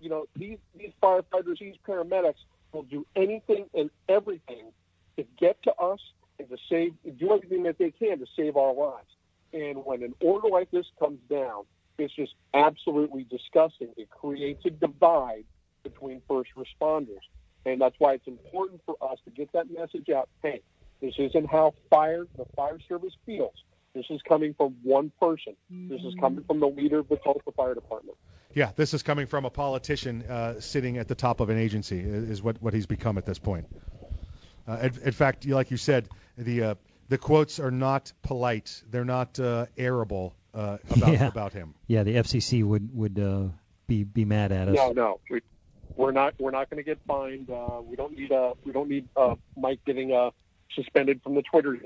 you know, these, these firefighters, these paramedics will do anything and everything to get to us and to save, do everything that they can to save our lives. And when an order like this comes down, it's just absolutely disgusting. It creates a divide between first responders. And that's why it's important for us to get that message out. Hey, this isn't how fire the fire service feels. This is coming from one person. This is coming from the leader of the Tulsa Fire Department. Yeah, this is coming from a politician uh, sitting at the top of an agency is what, what he's become at this point. Uh, in, in fact, like you said, the uh, the quotes are not polite. They're not uh, airable uh, about, yeah. about him. Yeah, the F C C would, would uh, be, be mad at us. No, no. We, We're not we're not going to get fined. Uh, we don't need uh, we don't need uh, Mike getting uh, suspended from the Twitter.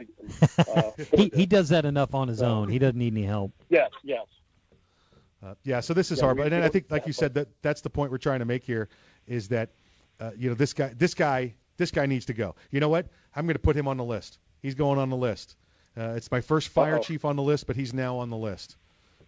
Uh, he he does that enough on his uh, own. He doesn't need any help. Yes, yes. Uh, yeah, so this is yeah, hard, and I think, like you said, that that's the point we're trying to make here, is that uh, you know this guy, this guy, this guy needs to go. You know what? I'm going to put him on the list. He's going on the list. Uh, it's my first fire Uh-oh. chief on the list, but he's now on the list.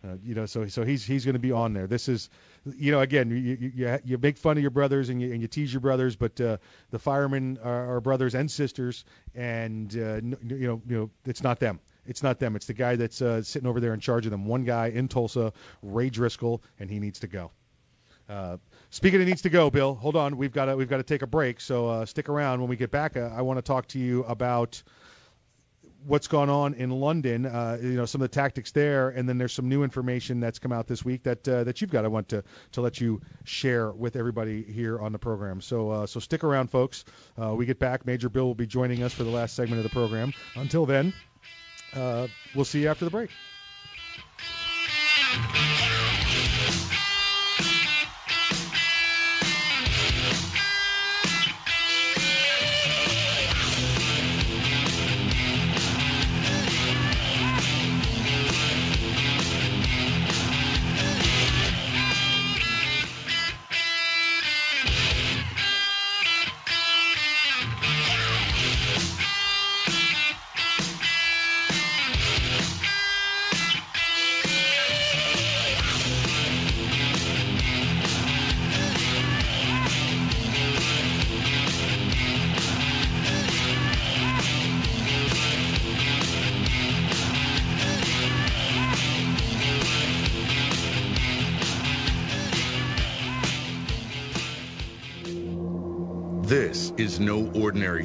Uh, you know, so so he's he's going to be on there. This is, you know, again, you you, you make fun of your brothers and you and you tease your brothers, but uh, the firemen are, are brothers and sisters, and uh, you know you know it's not them. It's not them. It's the guy that's uh, sitting over there in charge of them. One guy in Tulsa, Ray Driscoll, and he needs to go. Uh, speaking of needs to go, Bill, hold on. We've got to we've got to take a break. So uh, stick around. When we get back, uh, I want to talk to you about what's gone on in London. Uh, you know, some of the tactics there, and then there's some new information that's come out this week that uh, that you've got. I want to to let you share with everybody here on the program. So uh, so stick around, folks. Uh, we get back. Major Bill will be joining us for the last segment of the program. Until then. Uh, we'll see you after the break. This is no ordinary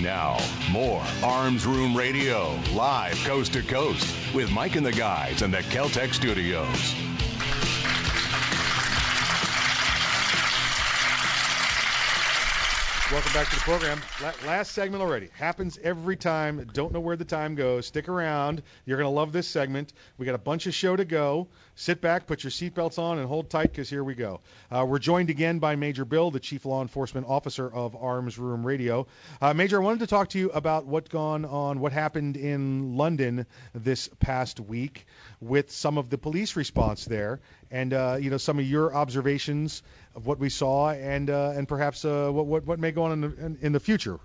Now, more Arms Room Radio, live coast to coast, with Mike and the guys in the Kel-Tec studios. Welcome back to the program. Last segment already. Happens every time. Don't know where the time goes. Stick around. You're going to love this segment. We got a bunch of show to go. Sit back, put your seatbelts on, and hold tight because here we go. Uh, we're joined again by Major Bill, the Chief Law Enforcement Officer of Arms Room Radio. Uh, Major, I wanted to talk to you about what's gone on, what happened in London this past week with some of the police response there, and uh, you know, some of your observations of what we saw, and uh, and perhaps uh, what, what what may go on in the, in, in the future.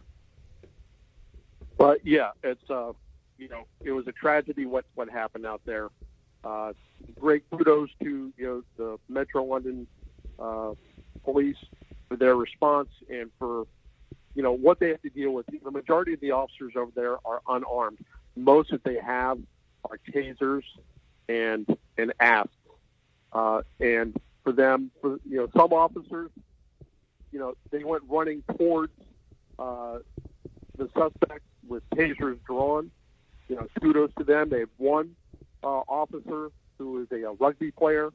Well, yeah, it's uh, you know, it was a tragedy what what happened out there. Uh, great kudos to you know the Metro London uh, police for their response and for you know what they have to deal with. The majority of the officers over there are unarmed. Most that they have are tasers and and asks. Uh, and for them, for you know, some officers, you know, they went running towards uh, the suspect with tasers drawn. You know, kudos to them. They have one uh, officer who is a, a rugby player,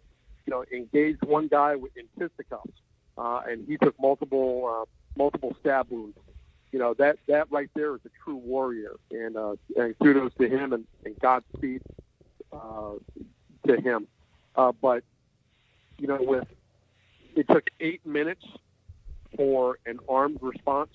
you know, engaged one guy with, in fisticuffs, uh, and he took multiple uh, multiple stab wounds. You know, that, that right there is a true warrior, and uh, and kudos to him and, and Godspeed uh, to him. Uh, but, you know, with it took eight minutes for an armed response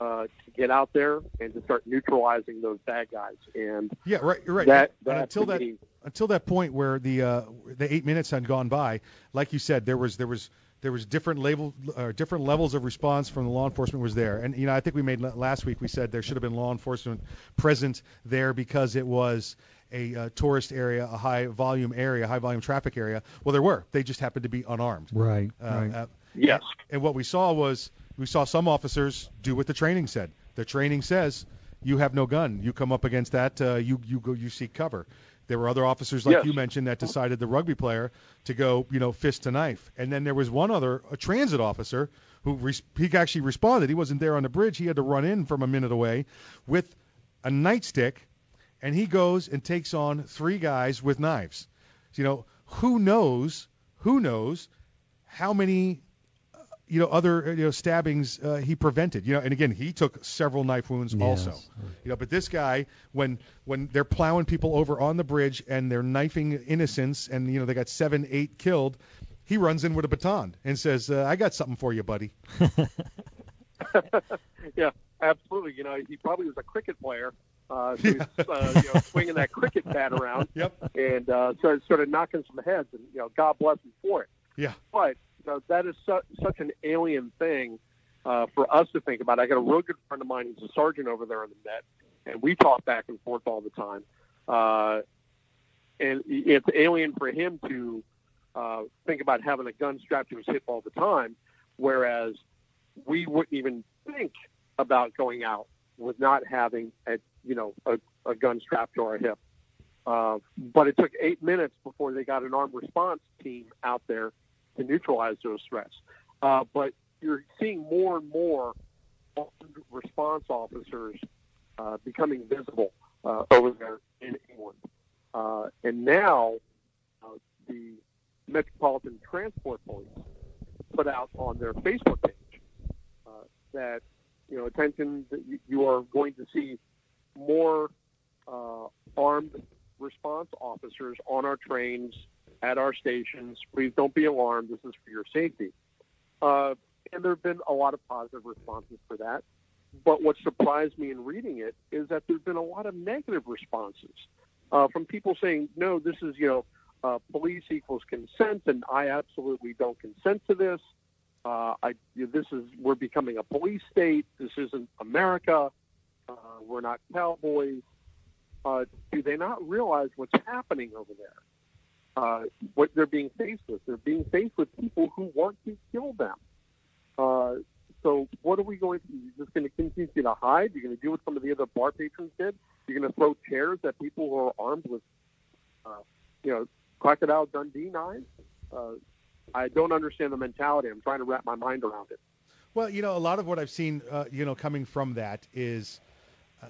uh, to get out there and to start neutralizing those bad guys. And yeah, right, you're right. That, that until that me, until that point where the uh, the eight minutes had gone by, like you said, there was there was there was different level uh, different levels of response from the law enforcement was there. And you know, I think we made last week we said there should have been law enforcement present there because it was a uh, tourist area, a high volume area, high volume traffic area. Well, there were. They just happened to be unarmed. Right. Uh, right. Uh, yes. And what we saw was we saw some officers do what the training said. The training says you have no gun. You come up against that. Uh, you you go. You seek cover. There were other officers, like yes. you mentioned, that decided the rugby player to go, you know, fist to knife. And then there was one other, a transit officer, who res- he actually responded. He wasn't there on the bridge. He had to run in from a minute away with a nightstick. And he goes and takes on three guys with knives. You know, who knows, who knows how many, uh, you know, other you know, stabbings uh, he prevented. You know, and again, he took several knife wounds yes. also. You know, but this guy, when when they're plowing people over on the bridge and they're knifing innocents and, you know, they got seven, eight killed, he runs in with a baton and says, uh, I got something for you, buddy. Yeah, absolutely. You know, he probably was a cricket player. Uh, so yeah. he's, uh, you know, swinging that cricket bat around yep. and uh, sort, of, sort of knocking some heads, and you know, God bless him for it. Yeah. But you know, that is su- such an alien thing uh, for us to think about. I got a real good friend of mine who's a sergeant over there in the Met, and we talk back and forth all the time. Uh, and it's alien for him to uh, think about having a gun strapped to his hip all the time, whereas we wouldn't even think about going out with not having a you know, a, a gun strapped to our hip. Uh, but it took eight minutes before they got an armed response team out there to neutralize those threats. Uh, but you're seeing more and more armed response officers uh, becoming visible uh, over there in England. Uh, and now uh, the Metropolitan Transport Police put out on their Facebook page uh, that, you know, attention, that you, you are going to see more uh, armed response officers on our trains, at our stations. Please don't be alarmed. This is for your safety. Uh, and there have been a lot of positive responses for that. But what surprised me in reading it is that there have been a lot of negative responses uh, from people saying, no, this is, you know, uh, police equals consent, and I absolutely don't consent to this. Uh, I, this is, we're becoming a police state. This isn't America. Uh, we're not cowboys. Uh, do they not realize what's happening over there? Uh, what they're being faced with? They're being faced with people who want to kill them. Uh, so what are we going to do? You're just going to continue to hide? You're going to do what some of the other bar patrons did? You're going to throw chairs at people who are armed with, uh, you know, Crocodile Dundee knives? Uh, I don't understand the mentality. I'm trying to wrap my mind around it. Well, you know, a lot of what I've seen, uh, you know, coming from that is uh,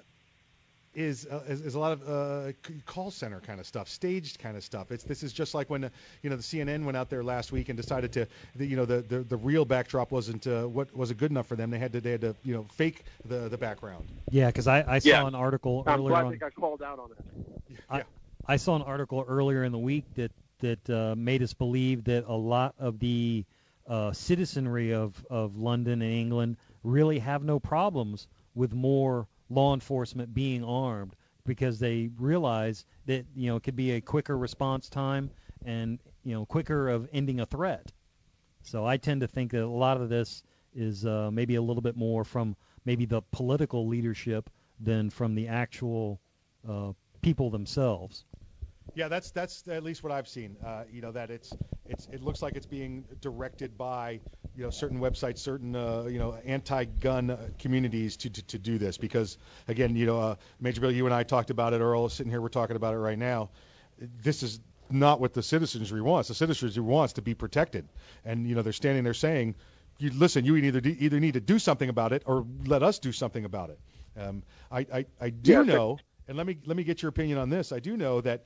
is, uh, is is a lot of uh, call center kind of stuff, staged kind of stuff. It's this is just like when uh, you know the C N N went out there last week and decided to, the, you know, the, the, the real backdrop wasn't uh, what wasn't good enough for them. They had to they had to you know fake the the background. Yeah, because I, I saw yeah. an article I'm earlier. I'm glad they got called out on that. I, yeah. I saw an article earlier in the week that that uh, made us believe that a lot of the Uh, citizenry of, of London and England really have no problems with more law enforcement being armed because they realize that, you know, it could be a quicker response time and, you know, quicker of ending a threat. So I tend to think that a lot of this is uh, maybe a little bit more from maybe the political leadership than from the actual uh, people themselves. Yeah, that's that's at least what I've seen. Uh, you know that it's it's it looks like it's being directed by you know certain websites, certain uh, you know anti-gun communities to, to, to do this because again you know uh, Major Bill, you and I talked about it. Earl, sitting here, we're talking about it right now. This is not what the citizenry wants. The citizenry wants to be protected, and you know they're standing there saying, "You listen, you either do, either need to do something about it or let us do something about it." Um, I, I I do yeah, know, and let me let me get your opinion on this. I do know that.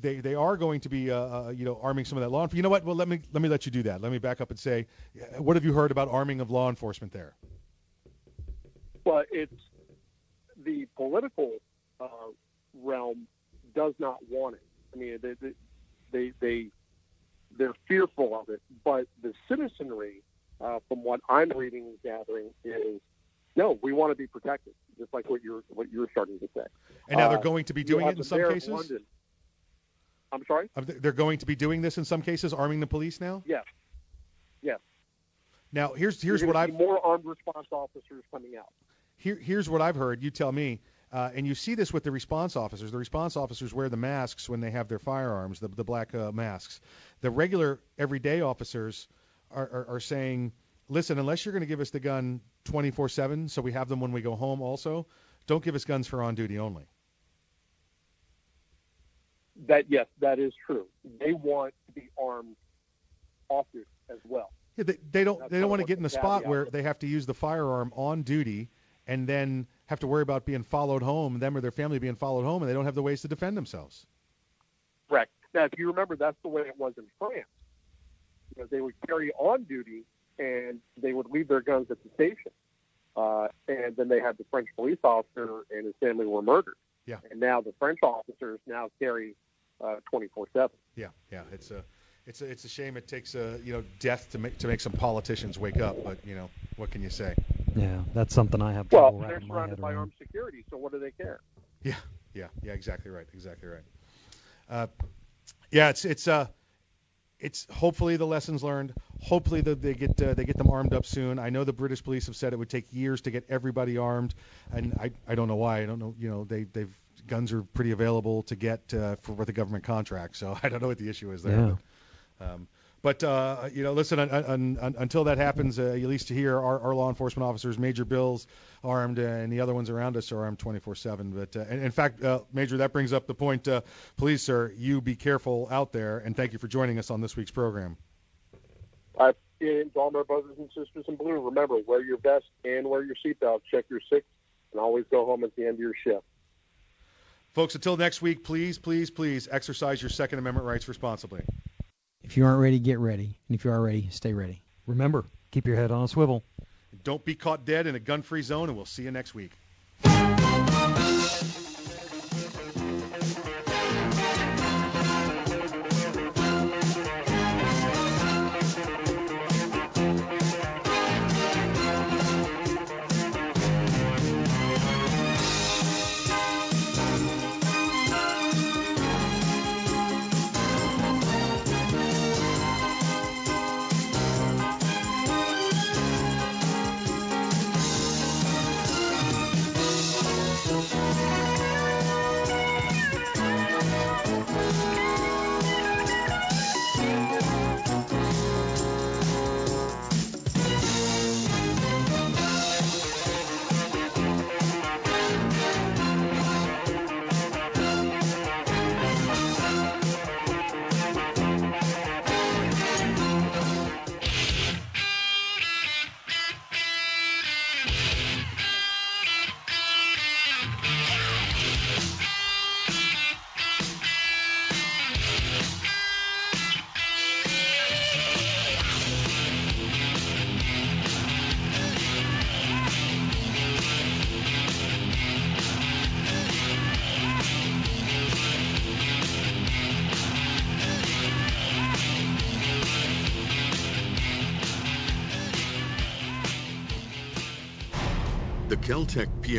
They they are going to be uh, uh, you know arming some of that law enforcement. You know what? Well, let me let me let you do that. Let me back up and say, what have you heard about arming of law enforcement there? Well, it's the political uh, realm does not want it. I mean, they they they, they they're fearful of it. But the citizenry, uh, from what I'm reading and gathering, is no, we want to be protected, just like what you're what you're starting to say. And now they're going to be doing uh, it in some cases. London, I'm sorry? They're going to be doing this in some cases, arming the police now? Yes. Yes. Now, here's here's what I've... more armed response officers coming out. Here, here's what I've heard. You tell me. Uh, and you see this with the response officers. The response officers wear the masks when they have their firearms, the, the black uh, masks. The regular, everyday officers are, are, are saying, listen, unless you're going to give us the gun twenty-four seven, so we have them when we go home also, don't give us guns for on-duty only. That yes, that is true. They want to be armed officers as well. Yeah, they, they don't. That's they don't want to get in the spot where they have to use the firearm on duty, and then have to worry about being followed home, them or their family being followed home, and they don't have the ways to defend themselves. Correct. Now, if you remember, that's the way it was in France. You know, they would carry on duty, and they would leave their guns at the station, uh, and then they had the French police officer and his family were murdered. Yeah. And now the French officers now carry uh, twenty-four seven. Yeah, yeah. It's a, it's a, it's a shame it takes a, you know, death to make to make some politicians wake up. But you know, what can you say? Yeah, that's something I have trouble wrapping my head around. Well, they're surrounded by armed security, so what do they care? Yeah, yeah, yeah. Exactly right. Exactly right. Uh, yeah, it's it's uh, it's hopefully the lessons learned. Hopefully the, they get uh, they get them armed up soon. I know the British police have said it would take years to get everybody armed, and I, I don't know why. I don't know. You know, they they've guns are pretty available to get uh, for with the government contract. So I don't know what the issue is there. Yeah. But, um, but uh, you know, listen. Un, un, un, until that happens, uh, at least here, our, our law enforcement officers, Major Bill's armed, uh, and the other ones around us are armed twenty-four seven. But uh, and in fact, uh, Major, that brings up the point. Uh, please, sir, you be careful out there, and thank you for joining us on this week's program. I, and to all my brothers and sisters in blue, remember, wear your vest and wear your seatbelt, check your six, and always go home at the end of your shift. Folks, until next week, please, please, please exercise your Second Amendment rights responsibly. If you aren't ready, get ready. And if you are ready, stay ready. Remember, keep your head on a swivel. Don't be caught dead in a gun-free zone, and we'll see you next week. The Kel-Tec P